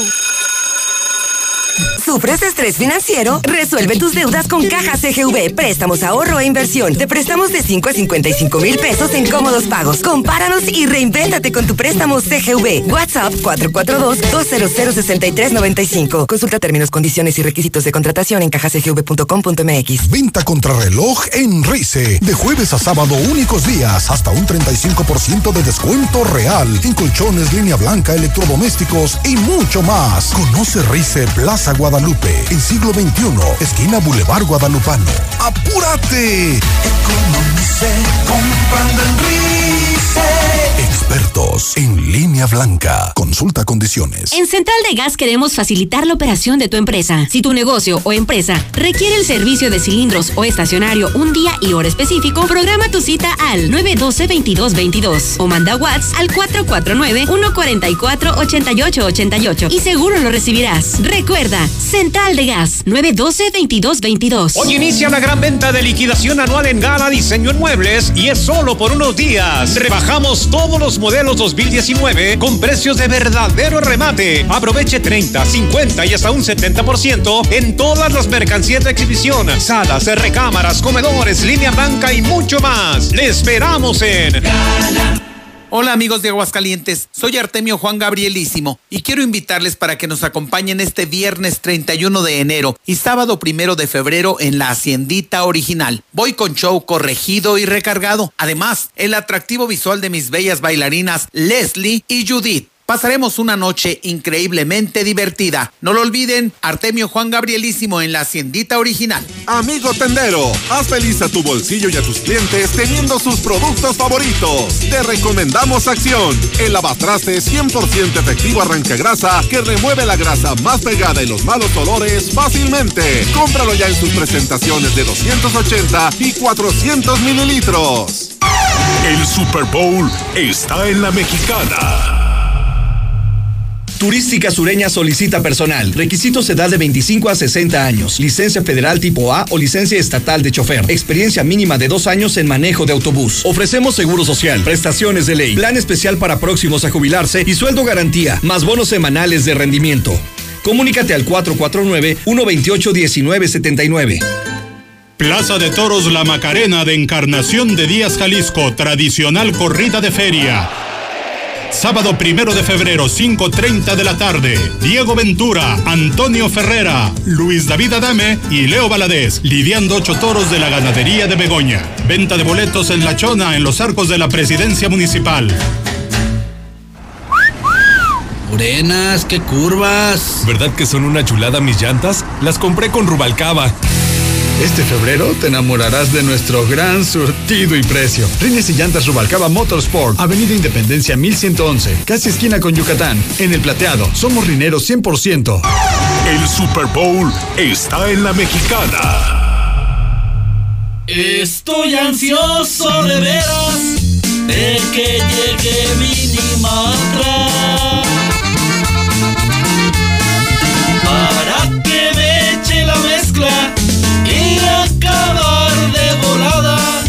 ¿Sufres de estrés financiero? Resuelve tus deudas con Caja C G V, préstamos, ahorro e inversión. Te prestamos de cinco a cincuenta y cinco mil pesos en cómodos pagos. Compáranos y reinvéntate con tu préstamo C G V. WhatsApp cuatro cuatro dos, dos cero cero, seis tres nueve cinco. Consulta términos, condiciones y requisitos de contratación en caja c g v punto com punto mx. Venta contrarreloj en RICE. De jueves a sábado, únicos días. Hasta un treinta y cinco por ciento de descuento real en colchones, línea blanca, electrodomésticos y mucho más. Conoce RICE Plaza Guadalupe. Guadalupe, en siglo veintiuno, esquina Boulevard Guadalupano. ¡Apúrate! Economice comprando en RICE. Expertos en línea blanca. Consulta condiciones. En Central de Gas queremos facilitar la operación de tu empresa. Si tu negocio o empresa requiere el servicio de cilindros o estacionario un día y hora específico, programa tu cita al nueve uno dos, dos dos dos dos o manda WhatsApp al cuatro cuatro nueve, uno cuatro cuatro, ocho ocho ocho ocho y seguro lo recibirás. Recuerda, Central de Gas, nueve uno dos, dos dos dos dos. Hoy inicia la gran venta de liquidación anual en Gala Diseño en Muebles y es solo por unos días. Rebajamos todos los modelos dos mil diecinueve con precios de verdadero remate. Aproveche treinta, cincuenta y hasta un setenta por ciento en todas las mercancías de exhibición, salas, recámaras, comedores, línea blanca y mucho más. ¡Le esperamos en Gala! Hola amigos de Aguascalientes, soy Artemio Juan Gabrielísimo y quiero invitarles para que nos acompañen este viernes treinta y uno de enero y sábado primero de febrero en la Haciendita Original. Voy con show corregido y recargado, además el atractivo visual de mis bellas bailarinas Leslie y Judith. Pasaremos una noche increíblemente divertida. No lo olviden, Artemio Juan Gabrielísimo en la Haciendita Original. Amigo tendero, haz feliz a tu bolsillo y a tus clientes teniendo sus productos favoritos. Te recomendamos Acción, el lavatraste cien por ciento efectivo arrancagrasa que remueve la grasa más pegada y los malos olores fácilmente. Cómpralo ya en sus presentaciones de doscientos ochenta y cuatrocientos mililitros. El Super Bowl está en la Mexicana. Turística Sureña solicita personal. Requisitos: edad de veinticinco a sesenta años, licencia federal tipo A o licencia estatal de chofer, experiencia mínima de dos años en manejo de autobús. Ofrecemos seguro social, prestaciones de ley, plan especial para próximos a jubilarse y sueldo garantía, más bonos semanales de rendimiento. Comunícate al cuatro cuatro nueve, uno dos ocho, uno nueve siete nueve. Plaza de Toros La Macarena de Encarnación de Díaz, Jalisco. Tradicional corrida de feria. Sábado primero de febrero, cinco treinta de la tarde. Diego Ventura, Antonio Ferrera, Luis David Adame y Leo Valadez, lidiando ocho toros de la ganadería de Begoña. Venta de boletos en La Chona, en los arcos de la Presidencia Municipal. Morenas, qué curvas. ¿Verdad que son una chulada mis llantas? Las compré con Rubalcaba. Este febrero te enamorarás de nuestro gran surtido y precio. Rines y llantas Rubalcaba Motorsport, Avenida Independencia mil ciento once, casi esquina con Yucatán. En El Plateado, somos rineros cien por ciento. El Super Bowl está en la Mexicana. Estoy ansioso de veras de que llegue Minimatra, para que me eche la mezcla y acabar de volada,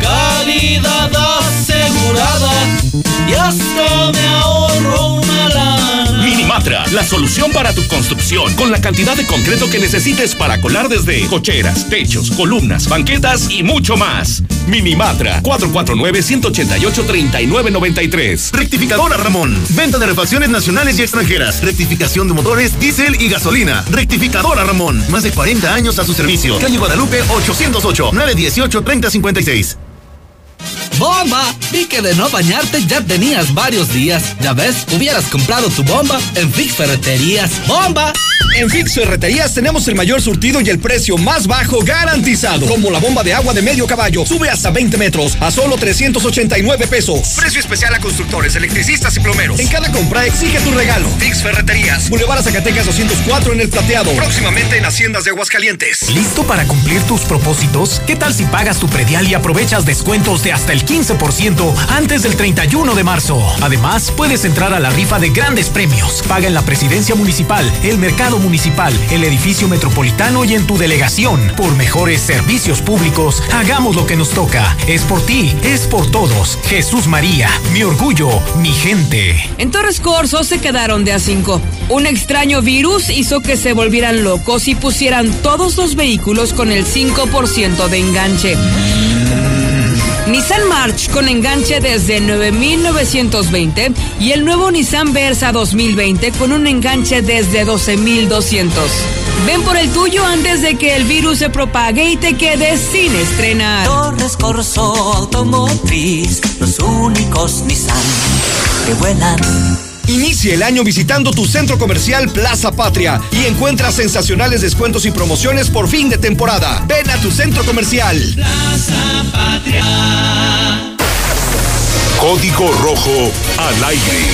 calidad asegurada y hasta me ahorro una lana. Minimatra, la solución para tu construcción, con la cantidad de concreto que necesites para colar desde cocheras, techos, columnas, banquetas y mucho más. Minimatra, cuatro cuatro nueve, uno ocho ocho, tres nueve nueve tres. Rectificadora Ramón, venta de refacciones nacionales y extranjeras, rectificación de motores, diésel y gasolina. Rectificadora Ramón, más de cuarenta años a su servicio. Calle Guadalupe ochocientos ocho, nueve dieciocho, treinta cincuenta y seis. ¡Bomba! Vi que de no bañarte ya tenías varios días. Ya ves, hubieras comprado tu bomba en Fix Ferreterías. ¡Bomba! En Fix Ferreterías tenemos el mayor surtido y el precio más bajo garantizado. Como la bomba de agua de medio caballo, sube hasta veinte metros a solo trescientos ochenta y nueve pesos. Precio especial a constructores, electricistas y plomeros. En cada compra exige tu regalo. Fix Ferreterías, Boulevard Zacatecas doscientos cuatro en El Plateado. Próximamente en Haciendas de Aguascalientes. ¿Listo para cumplir tus propósitos? ¿Qué tal si pagas tu predial y aprovechas descuentos de hasta el quince por ciento antes del treinta y uno de marzo? Además, puedes entrar a la rifa de grandes premios. Paga en la Presidencia Municipal, el Mercado Municipal, el Edificio Metropolitano y en tu delegación. Por mejores servicios públicos, hagamos lo que nos toca. Es por ti, es por todos. Jesús María, mi orgullo, mi gente. En Torres Corso se quedaron de a cinco. Un extraño virus hizo que se volvieran locos y pusieran todos los vehículos con el cinco por ciento de enganche. Nissan March con enganche desde nueve mil novecientos veinte y el nuevo Nissan Versa dos mil veinte con un enganche desde doce mil doscientos. Ven por el tuyo antes de que el virus se propague y te quedes sin estrenar. Torres Corso Automotriz, los únicos Nissan que vuelan. Inicia el año visitando tu centro comercial Plaza Patria y encuentra sensacionales descuentos y promociones por fin de temporada. Ven a tu centro comercial Plaza Patria. Código Rojo al aire.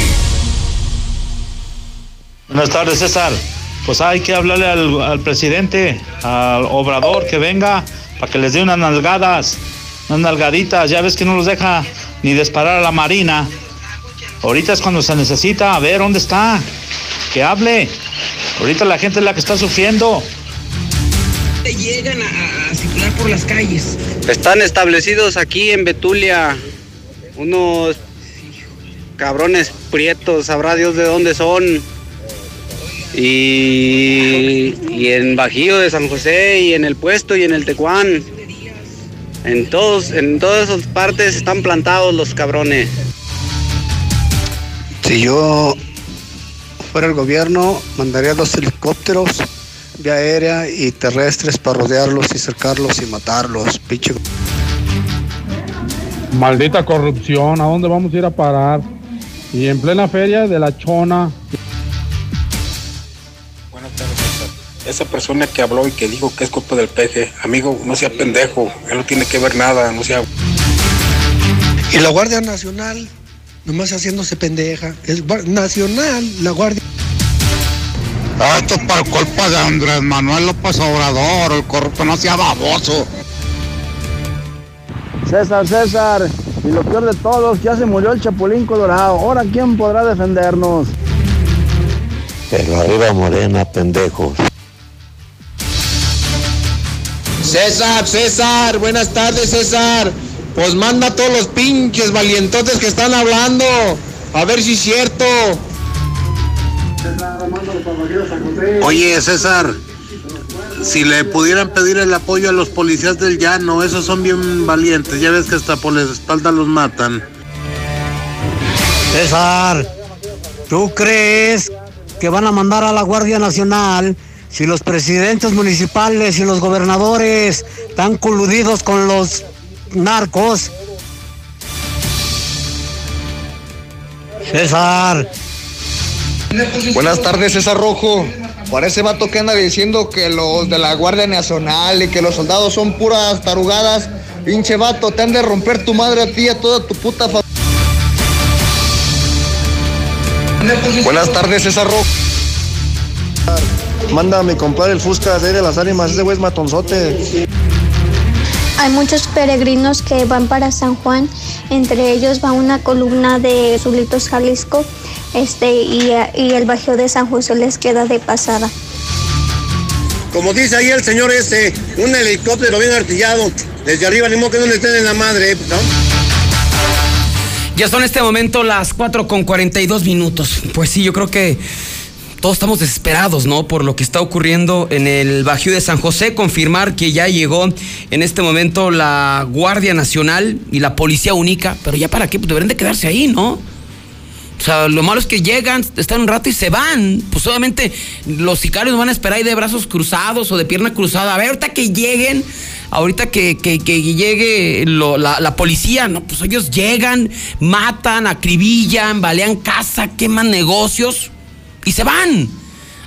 Buenas tardes, César. Pues hay que hablarle al, al presidente, al Obrador, que venga para que les dé unas nalgadas, unas nalgaditas. Ya ves que no los deja ni disparar a la Marina. Ahorita es cuando se necesita. A ver, ¿dónde está? Que hable. Ahorita la gente es la que está sufriendo. Llegan a, a circular por las calles. Están establecidos aquí en Betulia unos cabrones prietos, sabrá Dios de dónde son. Y, y en Bajío de San José, y en el Puesto, y en el Tecuán. En todos, en todas esas partes están plantados los cabrones. Si yo fuera el gobierno, mandaría dos helicópteros, vía aérea y terrestres, para rodearlos y cercarlos y matarlos, picho. Maldita corrupción, ¿a dónde vamos a ir a parar? Y en plena feria de la Chona. Esa persona que habló y que dijo que es culpa del peje, amigo, no sea pendejo, él no tiene que ver nada, no sea... Y la Guardia Nacional, nomás haciéndose pendeja, es nacional, la Guardia... Ah, esto es para culpa de Andrés Manuel López Obrador, el corrupto no sea baboso. César, César, y lo peor de todos, ya se murió el Chapulín Colorado, ahora ¿quién podrá defendernos? Pero arriba Morena, pendejos. César, César, buenas tardes, César. Pues manda a todos los pinches valientotes que están hablando, a ver si es cierto. Oye, César, si le pudieran pedir el apoyo a los policías del llano, esos son bien valientes, ya ves que hasta por las espaldas los matan. César, ¿tú crees que van a mandar a la Guardia Nacional si los presidentes municipales y los gobernadores están coludidos con los narcos? César. Buenas tardes, César Rojo. Para ese vato que anda diciendo que los de la Guardia Nacional y que los soldados son puras tarugadas, pinche vato, te han de romper tu madre a ti y a toda tu puta familia. Buenas tardes, César Rojo. Manda a mi compadre el Fusca de las ánimas, ese güey es matonzote. Hay muchos peregrinos que van para San Juan, entre ellos va una columna de Zulitos, Jalisco, este, y, y el Bajío de San José les queda de pasada. Como dice ahí el señor este, un helicóptero bien artillado, desde arriba, ni modo que no le estén en la madre, ¿no? Ya son en este momento las cuatro con cuarenta y dos minutos. Pues sí, yo creo que todos estamos desesperados, ¿no? Por lo que está ocurriendo en el Bajío de San José. Confirmar que ya llegó en este momento la Guardia Nacional y la Policía Única. Pero ya para qué, pues deberían de quedarse ahí, ¿no? O sea, lo malo es que llegan, están un rato y se van. Pues obviamente los sicarios van a esperar ahí de brazos cruzados o de pierna cruzada. A ver, ahorita que lleguen, ahorita que, que, que llegue lo, la, la policía, ¿no? Pues ellos llegan, matan, acribillan, balean casa, queman negocios y se van.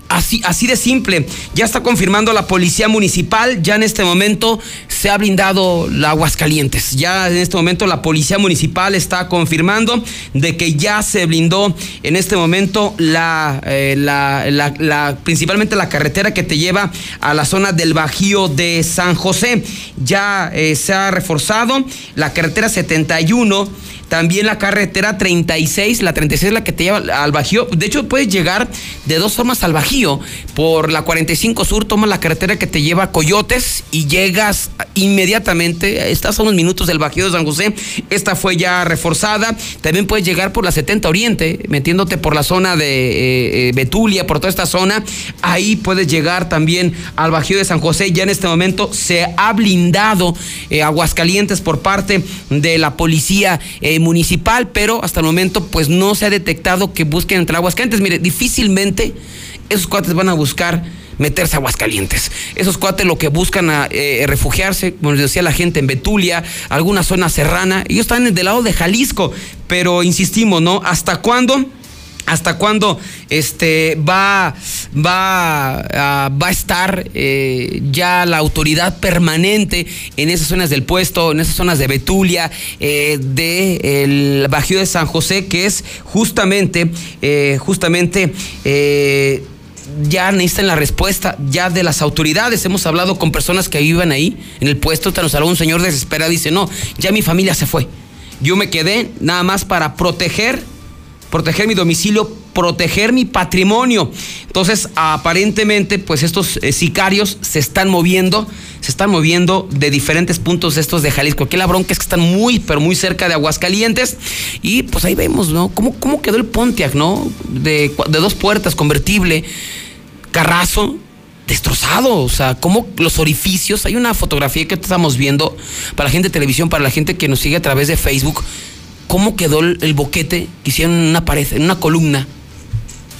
Así, así de simple. Ya está confirmando la policía municipal. Ya en este momento se ha blindado la Aguascalientes. Ya en este momento la policía municipal está confirmando de que ya se blindó en este momento la, eh, la, la, la principalmente la carretera que te lleva a la zona del Bajío de San José. Ya eh, se ha reforzado la carretera setenta y uno. También la carretera treinta y seis, la treinta y seis es la que te lleva al Bajío. De hecho, puedes llegar de dos formas al Bajío. Por la cuarenta y cinco sur, tomas la carretera que te lleva a Coyotes y llegas inmediatamente. Estás a unos minutos del Bajío de San José. Esta fue ya reforzada. También puedes llegar por la setenta oriente, metiéndote por la zona de eh, Betulia, por toda esta zona. Ahí puedes llegar también al Bajío de San José. Ya en este momento se ha blindado eh, Aguascalientes por parte de la policía eh, municipal, pero hasta el momento pues no se ha detectado que busquen entre Aguascalientes. Mire, difícilmente esos cuates van a buscar meterse a Aguascalientes. Esos cuates lo que buscan a, eh, refugiarse, como les decía la gente, en Betulia, alguna zona serrana. Ellos están del lado de Jalisco, pero insistimos, ¿no? ¿Hasta cuándo ¿Hasta cuándo este, va, va, uh, va a estar eh, ya la autoridad permanente en esas zonas del puesto, en esas zonas de Betulia, eh, del Bajío de San José, que es justamente, eh, justamente... Eh, ya necesitan la respuesta ya de las autoridades? Hemos hablado con personas que viven ahí, en el puesto, nos habló un señor desesperado, dice, no, ya mi familia se fue, yo me quedé nada más para proteger, proteger mi domicilio, proteger mi patrimonio. Entonces, aparentemente, pues estos eh, sicarios se están moviendo, se están moviendo de diferentes puntos estos de Jalisco. Aquí la bronca es que están muy, pero muy cerca de Aguascalientes. Y pues ahí vemos, ¿no? ¿Cómo, cómo quedó el Pontiac, ¿no? De, de dos puertas, convertible, carrazo, destrozado. O sea, como los orificios. Hay una fotografía que estamos viendo para la gente de televisión, para la gente que nos sigue a través de Facebook. ¿Cómo quedó el, el boquete que hicieron en una pared, en una columna?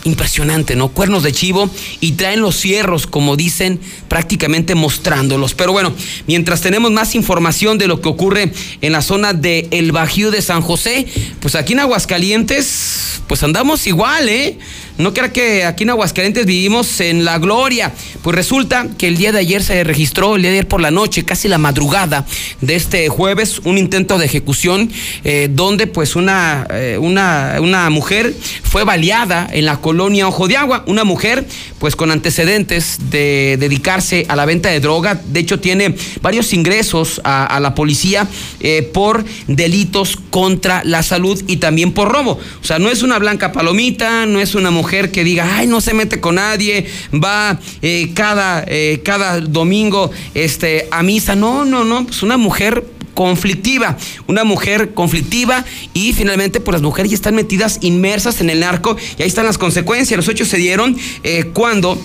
Impresionante, ¿no? Cuernos de chivo y traen los cierros, como dicen, prácticamente mostrándolos. Pero bueno, mientras tenemos más información de lo que ocurre en la zona de El Bajío de San José, pues aquí en Aguascalientes, pues andamos igual, ¿eh? No crea que aquí en Aguascalientes vivimos en la gloria. Pues resulta que el día de ayer se registró, el día de ayer por la noche, casi la madrugada de este jueves, un intento de ejecución eh, donde pues una, eh, una, una mujer fue baleada en la colonia Ojo de Agua. Una mujer pues con antecedentes de dedicarse a la venta de droga. De hecho tiene varios ingresos a, a la policía eh, por delitos contra la salud y también por robo. O sea, no es una blanca palomita, no es una mujer mujer que diga, ay, no se mete con nadie, va eh, cada, eh, cada domingo este, a misa. No, no, no, pues una mujer conflictiva, una mujer conflictiva y finalmente pues las mujeres ya están metidas, inmersas en el narco y ahí están las consecuencias. Los hechos se dieron eh, cuando...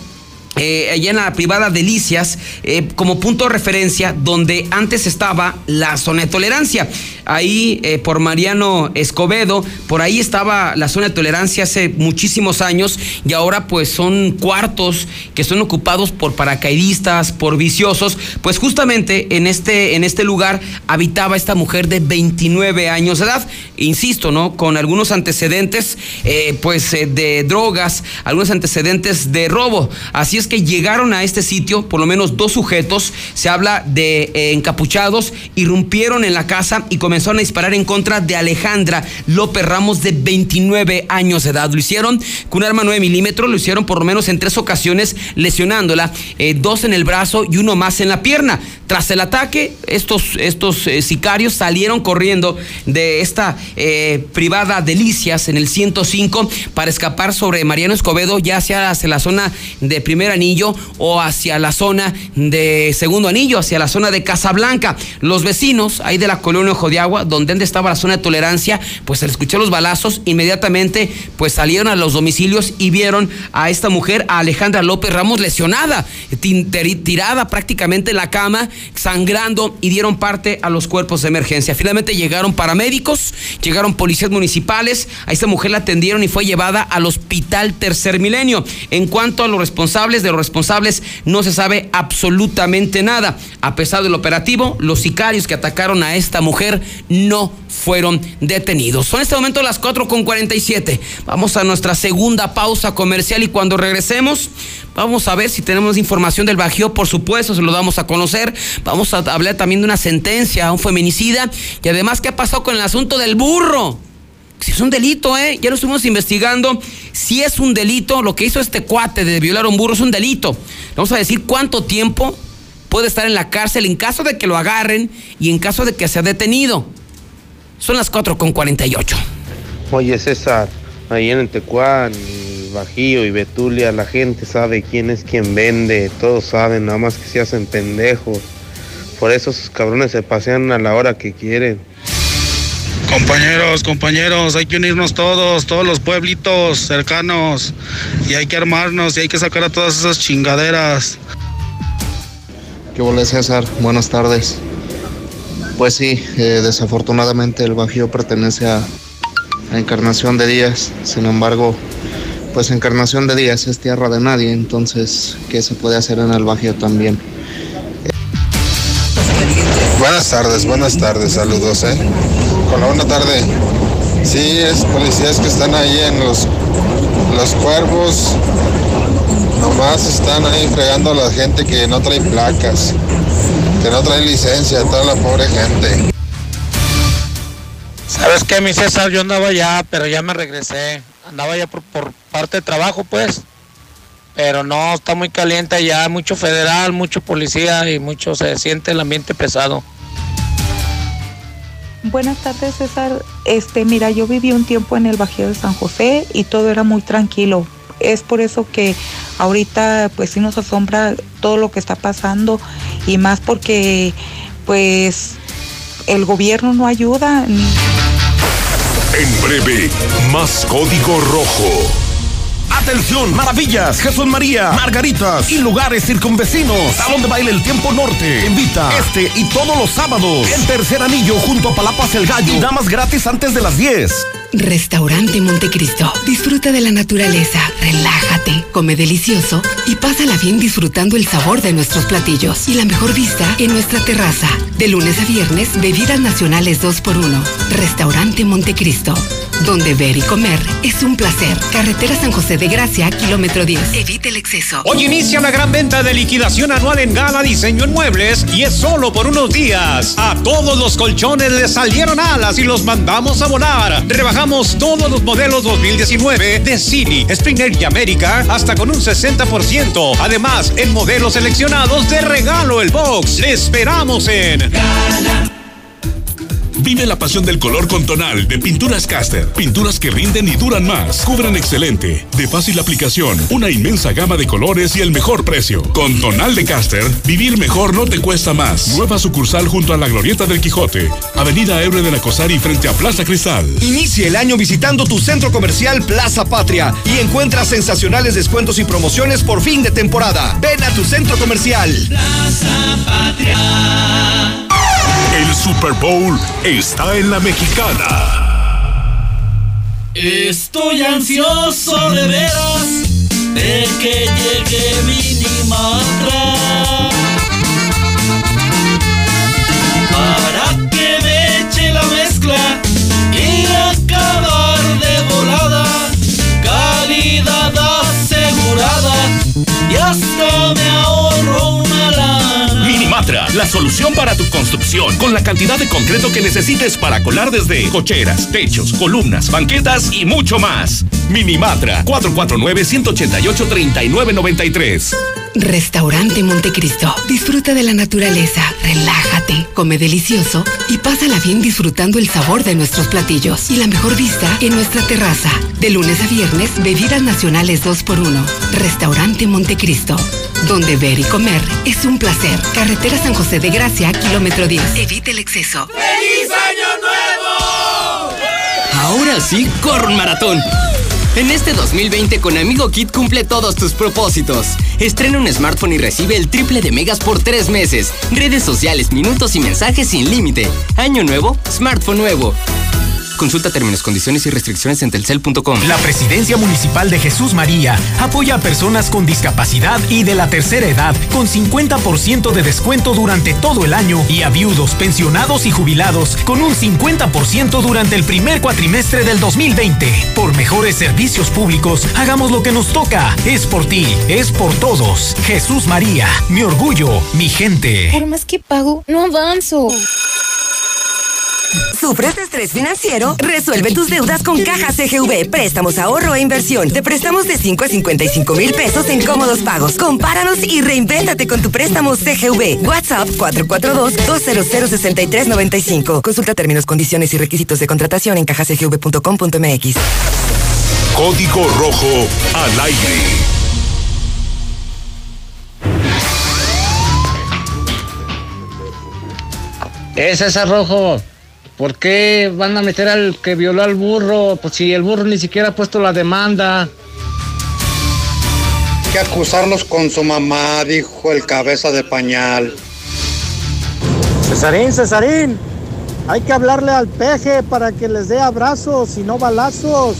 Eh, allá en la privada Delicias, eh, como punto de referencia, donde antes estaba la zona de tolerancia. Ahí, eh, por Mariano Escobedo, por ahí estaba la zona de tolerancia hace muchísimos años y ahora pues son cuartos que son ocupados por paracaidistas, por viciosos. Pues justamente en este, en este lugar habitaba esta mujer de veintinueve años de edad, insisto, ¿no? Con algunos antecedentes eh, pues eh, de drogas, algunos antecedentes de robo. Así es que llegaron a este sitio por lo menos dos sujetos, se habla de eh, encapuchados, irrumpieron en la casa y comenzaron a disparar en contra de Alejandra López Ramos de veintinueve años de edad. Lo hicieron con un arma nueve milímetros, lo hicieron por lo menos en tres ocasiones lesionándola, eh, dos en el brazo y uno más en la pierna. Tras el ataque, estos, estos eh, sicarios salieron corriendo de esta eh, privada Delicias en el ciento cinco para escapar sobre Mariano Escobedo, ya hacia, hacia la zona de primer anillo o hacia la zona de segundo anillo, hacia la zona de Casablanca. Los vecinos ahí de la colonia Ojo de Agua, donde estaba la zona de tolerancia, pues se les escuchó los balazos, inmediatamente pues salieron a los domicilios y vieron a esta mujer, a Alejandra López Ramos, lesionada, tirada prácticamente en la cama, sangrando, y dieron parte a los cuerpos de emergencia. Finalmente llegaron paramédicos, llegaron policías municipales, a esta mujer la atendieron y fue llevada al Hospital Tercer Milenio. En cuanto a los responsables, de los responsables no se sabe absolutamente nada. A pesar del operativo, los sicarios que atacaron a esta mujer no fueron detenidos. Son en este momento las cuatro con cuarenta y siete. Vamos a nuestra segunda pausa comercial y cuando regresemos vamos a ver si tenemos información del Bajío. Por supuesto, se lo damos a conocer. Vamos a hablar también de una sentencia a un feminicida y además qué ha pasado con el asunto del burro. Si es un delito, ¿eh? Ya lo estuvimos investigando. Si es un delito, lo que hizo este cuate de violar a un burro es un delito. Vamos a decir cuánto tiempo puede estar en la cárcel en caso de que lo agarren y en caso de que sea detenido. Son las cuatro con cuarenta y ocho. Oye, César, ahí en Tecuán, y Bajío y Betulia, la gente sabe quién es quien vende. Todos saben, nada más que se hacen pendejos. Por eso esos cabrones se pasean a la hora que quieren. Compañeros, compañeros, hay que unirnos todos, todos los pueblitos cercanos, y hay que armarnos y hay que sacar a todas esas chingaderas. ¿Qué volé, César? Buenas tardes. Pues sí, eh, desafortunadamente el Bajío pertenece a, a Encarnación de Díaz. Sin embargo, pues Encarnación de Díaz es tierra de nadie, entonces, ¿qué se puede hacer en el Bajío también? Eh... Buenas tardes, buenas tardes, saludos, eh. Hola, buena tarde. Sí, es policías que están ahí en los, los cuervos. Nomás están ahí fregando a la gente que no trae placas, que no trae licencia, toda la pobre gente. ¿Sabes qué, mi César? Yo andaba allá, pero ya me regresé. Andaba allá por, por parte de trabajo, pues. Pero no, está muy caliente allá, mucho federal, mucho policía y mucho se siente el ambiente pesado. Buenas tardes, César. Este, mira, yo viví un tiempo en el Bajío de San José y todo era muy tranquilo. Es por eso que ahorita pues sí nos asombra todo lo que está pasando, y más porque pues el gobierno no ayuda. En breve, más Código Rojo. Atención, maravillas, Jesús María, Margaritas y lugares circunvecinos. Salón de baile El Tiempo Norte invita este y todos los sábados. El tercer anillo junto a Palapas El Gallo. Y damas gratis antes de las diez. Restaurante Montecristo. Disfruta de la naturaleza, relájate, come delicioso y pásala bien disfrutando el sabor de nuestros platillos y la mejor vista en nuestra terraza. De lunes a viernes, bebidas nacionales dos por uno. Restaurante Montecristo, donde ver y comer es un placer. Carretera San José de Gracia, kilómetro diez. Evite el exceso. Hoy inicia la gran venta de liquidación anual en Gala Diseño en Muebles, y es solo por unos días. A todos los colchones les salieron alas y los mandamos a volar. Rebajamos todos los modelos dos mil diecinueve de Cine, Springer y América hasta con un sesenta por ciento. Además, en modelos seleccionados de regalo el box. Le esperamos en Gala. Vive la pasión del color con Tonal de Pinturas Caster. Pinturas que rinden y duran más. Cubren excelente, de fácil aplicación, una inmensa gama de colores y el mejor precio. Con Tonal de Caster, vivir mejor no te cuesta más. Nueva sucursal junto a la Glorieta del Quijote, Avenida Ebre de la Cosari frente a Plaza Cristal. Inicia el año visitando tu centro comercial Plaza Patria y encuentra sensacionales descuentos y promociones por fin de temporada. Ven a tu centro comercial Plaza Patria. El Super Bowl está en la Mexicana. Estoy ansioso de veras de que llegue Minimatra, para que me eche la mezcla y acabar de volada. Calidad asegurada y hasta me ahorro una lana. Minimatra, la solución para tu construcción, con la cantidad de concreto que necesites para colar desde cocheras, techos, columnas, banquetas y mucho más. Minimatra, cuatro cuatro nueve, uno ocho ocho, tres nueve nueve tres. Restaurante Montecristo. Disfruta de la naturaleza, relájate, come delicioso y pásala bien disfrutando el sabor de nuestros platillos y la mejor vista en nuestra terraza. De lunes a viernes, bebidas nacionales dos por uno. Restaurante Montecristo, donde ver y comer es un placer. Carretera San José de Gracia, kilómetro diez. Evite el exceso. ¡Feliz Año Nuevo! Ahora sí, corre un maratón. En este dos mil veinte con Amigo Kit cumple todos tus propósitos. Estrena un smartphone y recibe el triple de megas por tres meses. Redes sociales, minutos y mensajes sin límite. Año nuevo, smartphone nuevo. Consulta términos, condiciones y restricciones en telcel punto com. La Presidencia Municipal de Jesús María apoya a personas con discapacidad y de la tercera edad con cincuenta por ciento de descuento durante todo el año, y a viudos, pensionados y jubilados con un cincuenta por ciento durante el primer cuatrimestre del dos mil veinte. Por mejores servicios públicos, hagamos lo que nos toca. Es por ti, es por todos. Jesús María, mi orgullo, mi gente. Por más que pago, no avanzo. ¿Sufres de estrés financiero? Resuelve tus deudas con Caja C G V, préstamos, ahorro e inversión. Te prestamos de cinco a cincuenta y cinco mil pesos en cómodos pagos. Compáranos y reinvéntate con tu préstamo C G V. WhatsApp cuatro cuatro dos, dos cero cero, seis tres nueve cinco. Consulta términos, condiciones y requisitos de contratación en caja c g v punto com punto m x. Código Rojo al aire. Es esa, Rojo. ¿Por qué van a meter al que violó al burro? Pues si el burro ni siquiera ha puesto la demanda. Hay que acusarlos con su mamá, dijo el cabeza de pañal. Cesarín, Cesarín, hay que hablarle al peje para que les dé abrazos y no balazos.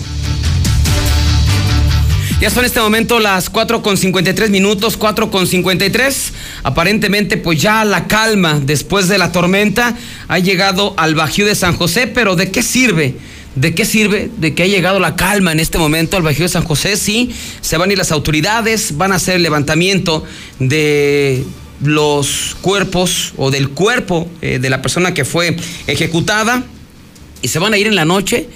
Ya son en este momento las cuatro con cincuenta y tres minutos, cuatro con cincuenta y tres. Aparentemente, pues ya la calma después de la tormenta ha llegado al Bajío de San José, pero ¿de qué sirve? ¿De qué sirve? ¿De que ha llegado la calma en este momento al Bajío de San José? Sí, se van a ir las autoridades, van a hacer el levantamiento de los cuerpos o del cuerpo eh, de la persona que fue ejecutada, y se van a ir en la noche,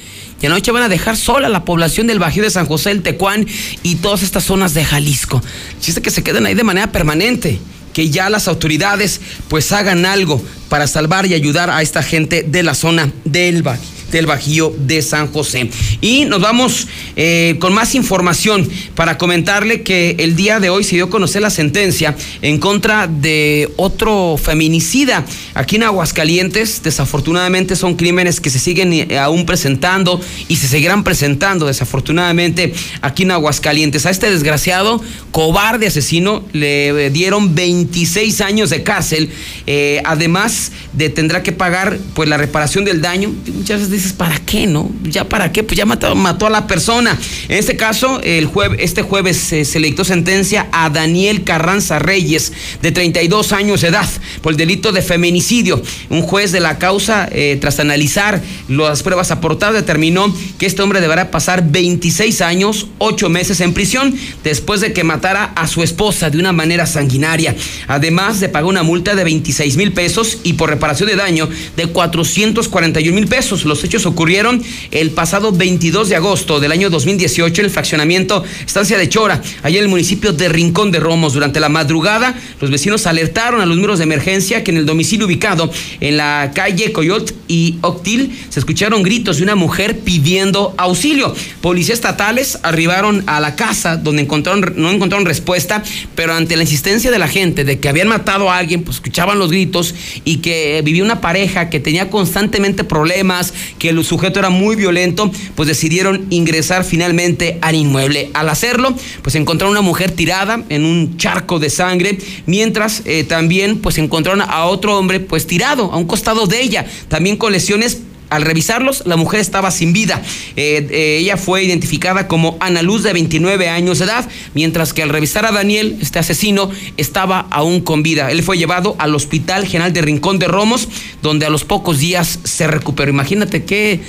y en la noche van a dejar sola la población del Bajío de San José, el Tecuán y todas estas zonas de Jalisco. Chiste que se queden ahí de manera permanente, que ya las autoridades pues hagan algo para salvar y ayudar a esta gente de la zona del Bajío. del Bajío de San José. Y nos vamos eh, con más información para comentarle que el día de hoy se dio a conocer la sentencia en contra de otro feminicida aquí en Aguascalientes. Desafortunadamente son crímenes que se siguen aún presentando y se seguirán presentando desafortunadamente aquí en Aguascalientes. A este desgraciado, cobarde asesino, le dieron veintiséis años de cárcel, eh, además de tendrá que pagar pues la reparación del daño. Muchas veces dices, ¿para qué, no? ¿Ya para qué? Pues ya mató, mató a la persona. En este caso, el jueves, este jueves eh, se le dictó sentencia a Daniel Carranza Reyes, de treinta y dos años de edad, por el delito de feminicidio. Un juez de la causa, eh, tras analizar las pruebas aportadas, determinó que este hombre deberá pasar veintiséis años, ocho meses en prisión, después de que matara a su esposa de una manera sanguinaria. Además de pagar una multa de veintiséis mil pesos y por reparación de daño de cuatrocientos cuarenta y un mil pesos. Los hechos ocurrieron el pasado veintidós de agosto del año dos mil dieciocho en el fraccionamiento Estancia de Chora, allá en el municipio de Rincón de Romos. Durante la madrugada, los vecinos alertaron a los números de emergencia que en el domicilio ubicado en la calle Coyotes y Octil se escucharon gritos de una mujer pidiendo auxilio. Policías estatales arribaron a la casa, donde encontraron, no encontraron respuesta, pero ante la insistencia de la gente de que habían matado a alguien, pues escuchaban los gritos y que vivía una pareja que tenía constantemente problemas, que el sujeto era muy violento, pues decidieron ingresar finalmente al inmueble. Al hacerlo, pues encontraron a una mujer tirada en un charco de sangre, mientras eh, también pues encontraron a otro hombre pues tirado a un costado de ella, también con lesiones. Al revisarlos, la mujer estaba sin vida. Eh, eh, ella fue identificada como Ana Luz, de veintinueve años de edad, mientras que al revisar a Daniel, este asesino, estaba aún con vida. Él fue llevado al Hospital General de Rincón de Romos, donde a los pocos días se recuperó. Imagínate qué,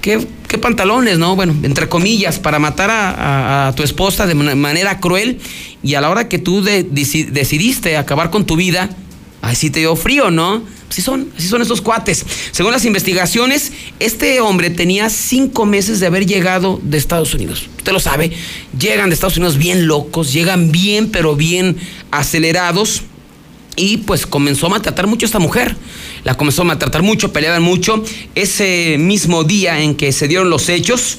qué, qué pantalones, ¿no? Bueno, entre comillas, para matar a, a, a tu esposa de manera cruel, y a la hora que tú de, deci, decidiste acabar con tu vida, ahí sí te dio frío, ¿no? Así son, así son estos cuates. Según las investigaciones, este hombre tenía cinco meses de haber llegado de Estados Unidos. Usted lo sabe, llegan de Estados Unidos bien locos, llegan bien, pero bien acelerados. Y pues comenzó a maltratar mucho a esta mujer. La comenzó a maltratar mucho, peleaban mucho. Ese mismo día en que se dieron los hechos,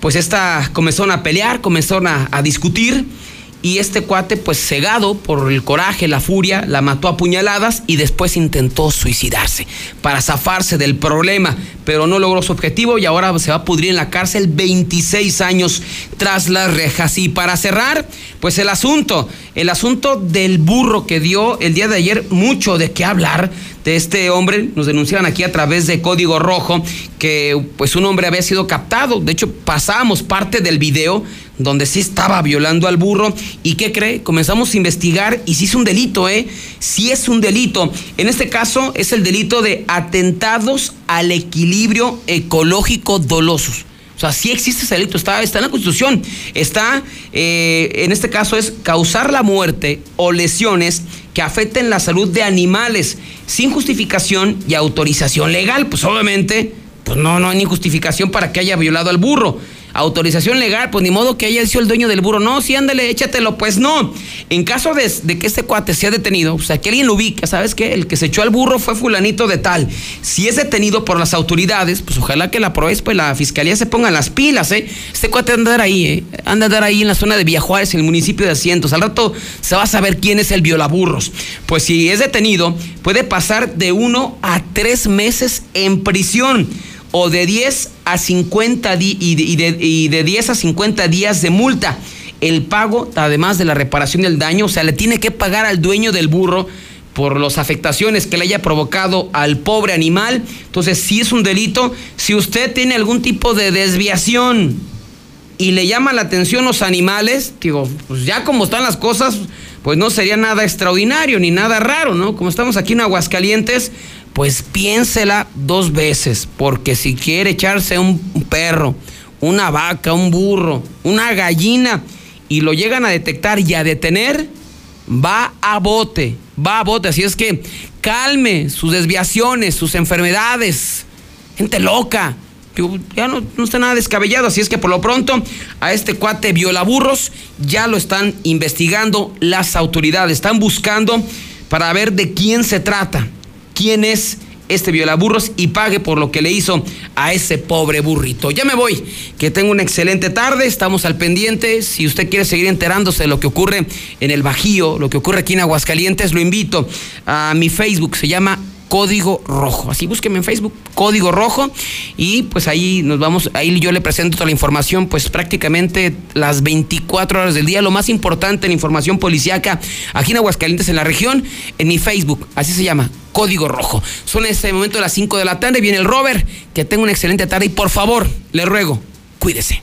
pues esta comenzaron a pelear, comenzaron a, a discutir. Y este cuate, pues cegado por el coraje, la furia, la mató a puñaladas y después intentó suicidarse para zafarse del problema, pero no logró su objetivo y ahora se va a pudrir en la cárcel veintiséis años tras las rejas. Y para cerrar, pues el asunto, el asunto del burro que dio el día de ayer mucho de qué hablar. De este hombre, nos denunciaban aquí a través de Código Rojo, que pues un hombre había sido captado. De hecho, pasábamos parte del video donde sí estaba violando al burro. ¿Y qué cree? Comenzamos a investigar y sí es un delito, ¿eh? Sí es un delito. En este caso es el delito de atentados al equilibrio ecológico dolosos. O sea, sí existe ese delito, está, está en la Constitución. Está, eh, en este caso es causar la muerte o lesiones que afecten la salud de animales sin justificación y autorización legal. Pues obviamente, pues no, no hay ni justificación para que haya violado al burro. Autorización legal, pues ni modo que haya sido el dueño del burro. No, sí, ándale, échatelo, pues no. En caso de, de que este cuate sea detenido, o sea, que alguien lo ubica, ¿sabes qué? El que se echó al burro fue fulanito de tal. Si es detenido por las autoridades, pues ojalá que la proez, pues la fiscalía se ponga las pilas, ¿eh? Este cuate anda a andar ahí, ¿eh? Anda a andar ahí en la zona de Villajuárez, en el municipio de Asientos. Al rato se va a saber quién es el violaburros. Pues si es detenido, puede pasar de uno a tres meses en prisión, o de diez a cincuenta días de multa. El pago, además de la reparación del daño, o sea, le tiene que pagar al dueño del burro por las afectaciones que le haya provocado al pobre animal. Entonces, sí es un delito. Si usted tiene algún tipo de desviación y le llama la atención los animales, digo, pues ya como están las cosas, pues no sería nada extraordinario ni nada raro, ¿no? Como estamos aquí en Aguascalientes, pues piénsela dos veces, porque si quiere echarse un perro, una vaca, un burro, una gallina, y lo llegan a detectar y a detener, va a bote, va a bote. Así es que calme sus desviaciones, sus enfermedades, gente loca. Ya no, no está nada descabellado, así es que por lo pronto a este cuate violaburros ya lo están investigando las autoridades, están buscando para ver de quién se trata, quién es este violaburros y pague por lo que le hizo a ese pobre burrito. Ya me voy, que tenga una excelente tarde, estamos al pendiente. Si usted quiere seguir enterándose de lo que ocurre en el Bajío, lo que ocurre aquí en Aguascalientes, lo invito a mi Facebook, se llama Código Rojo, así búsqueme en Facebook, Código Rojo, y pues ahí nos vamos, ahí yo le presento toda la información, pues prácticamente las veinticuatro horas del día, lo más importante en información policíaca aquí en Aguascalientes, en la región, en mi Facebook, así se llama, Código Rojo. Son en este momento las cinco de la tarde, viene el Robert, que tenga una excelente tarde y por favor, le ruego, cuídese.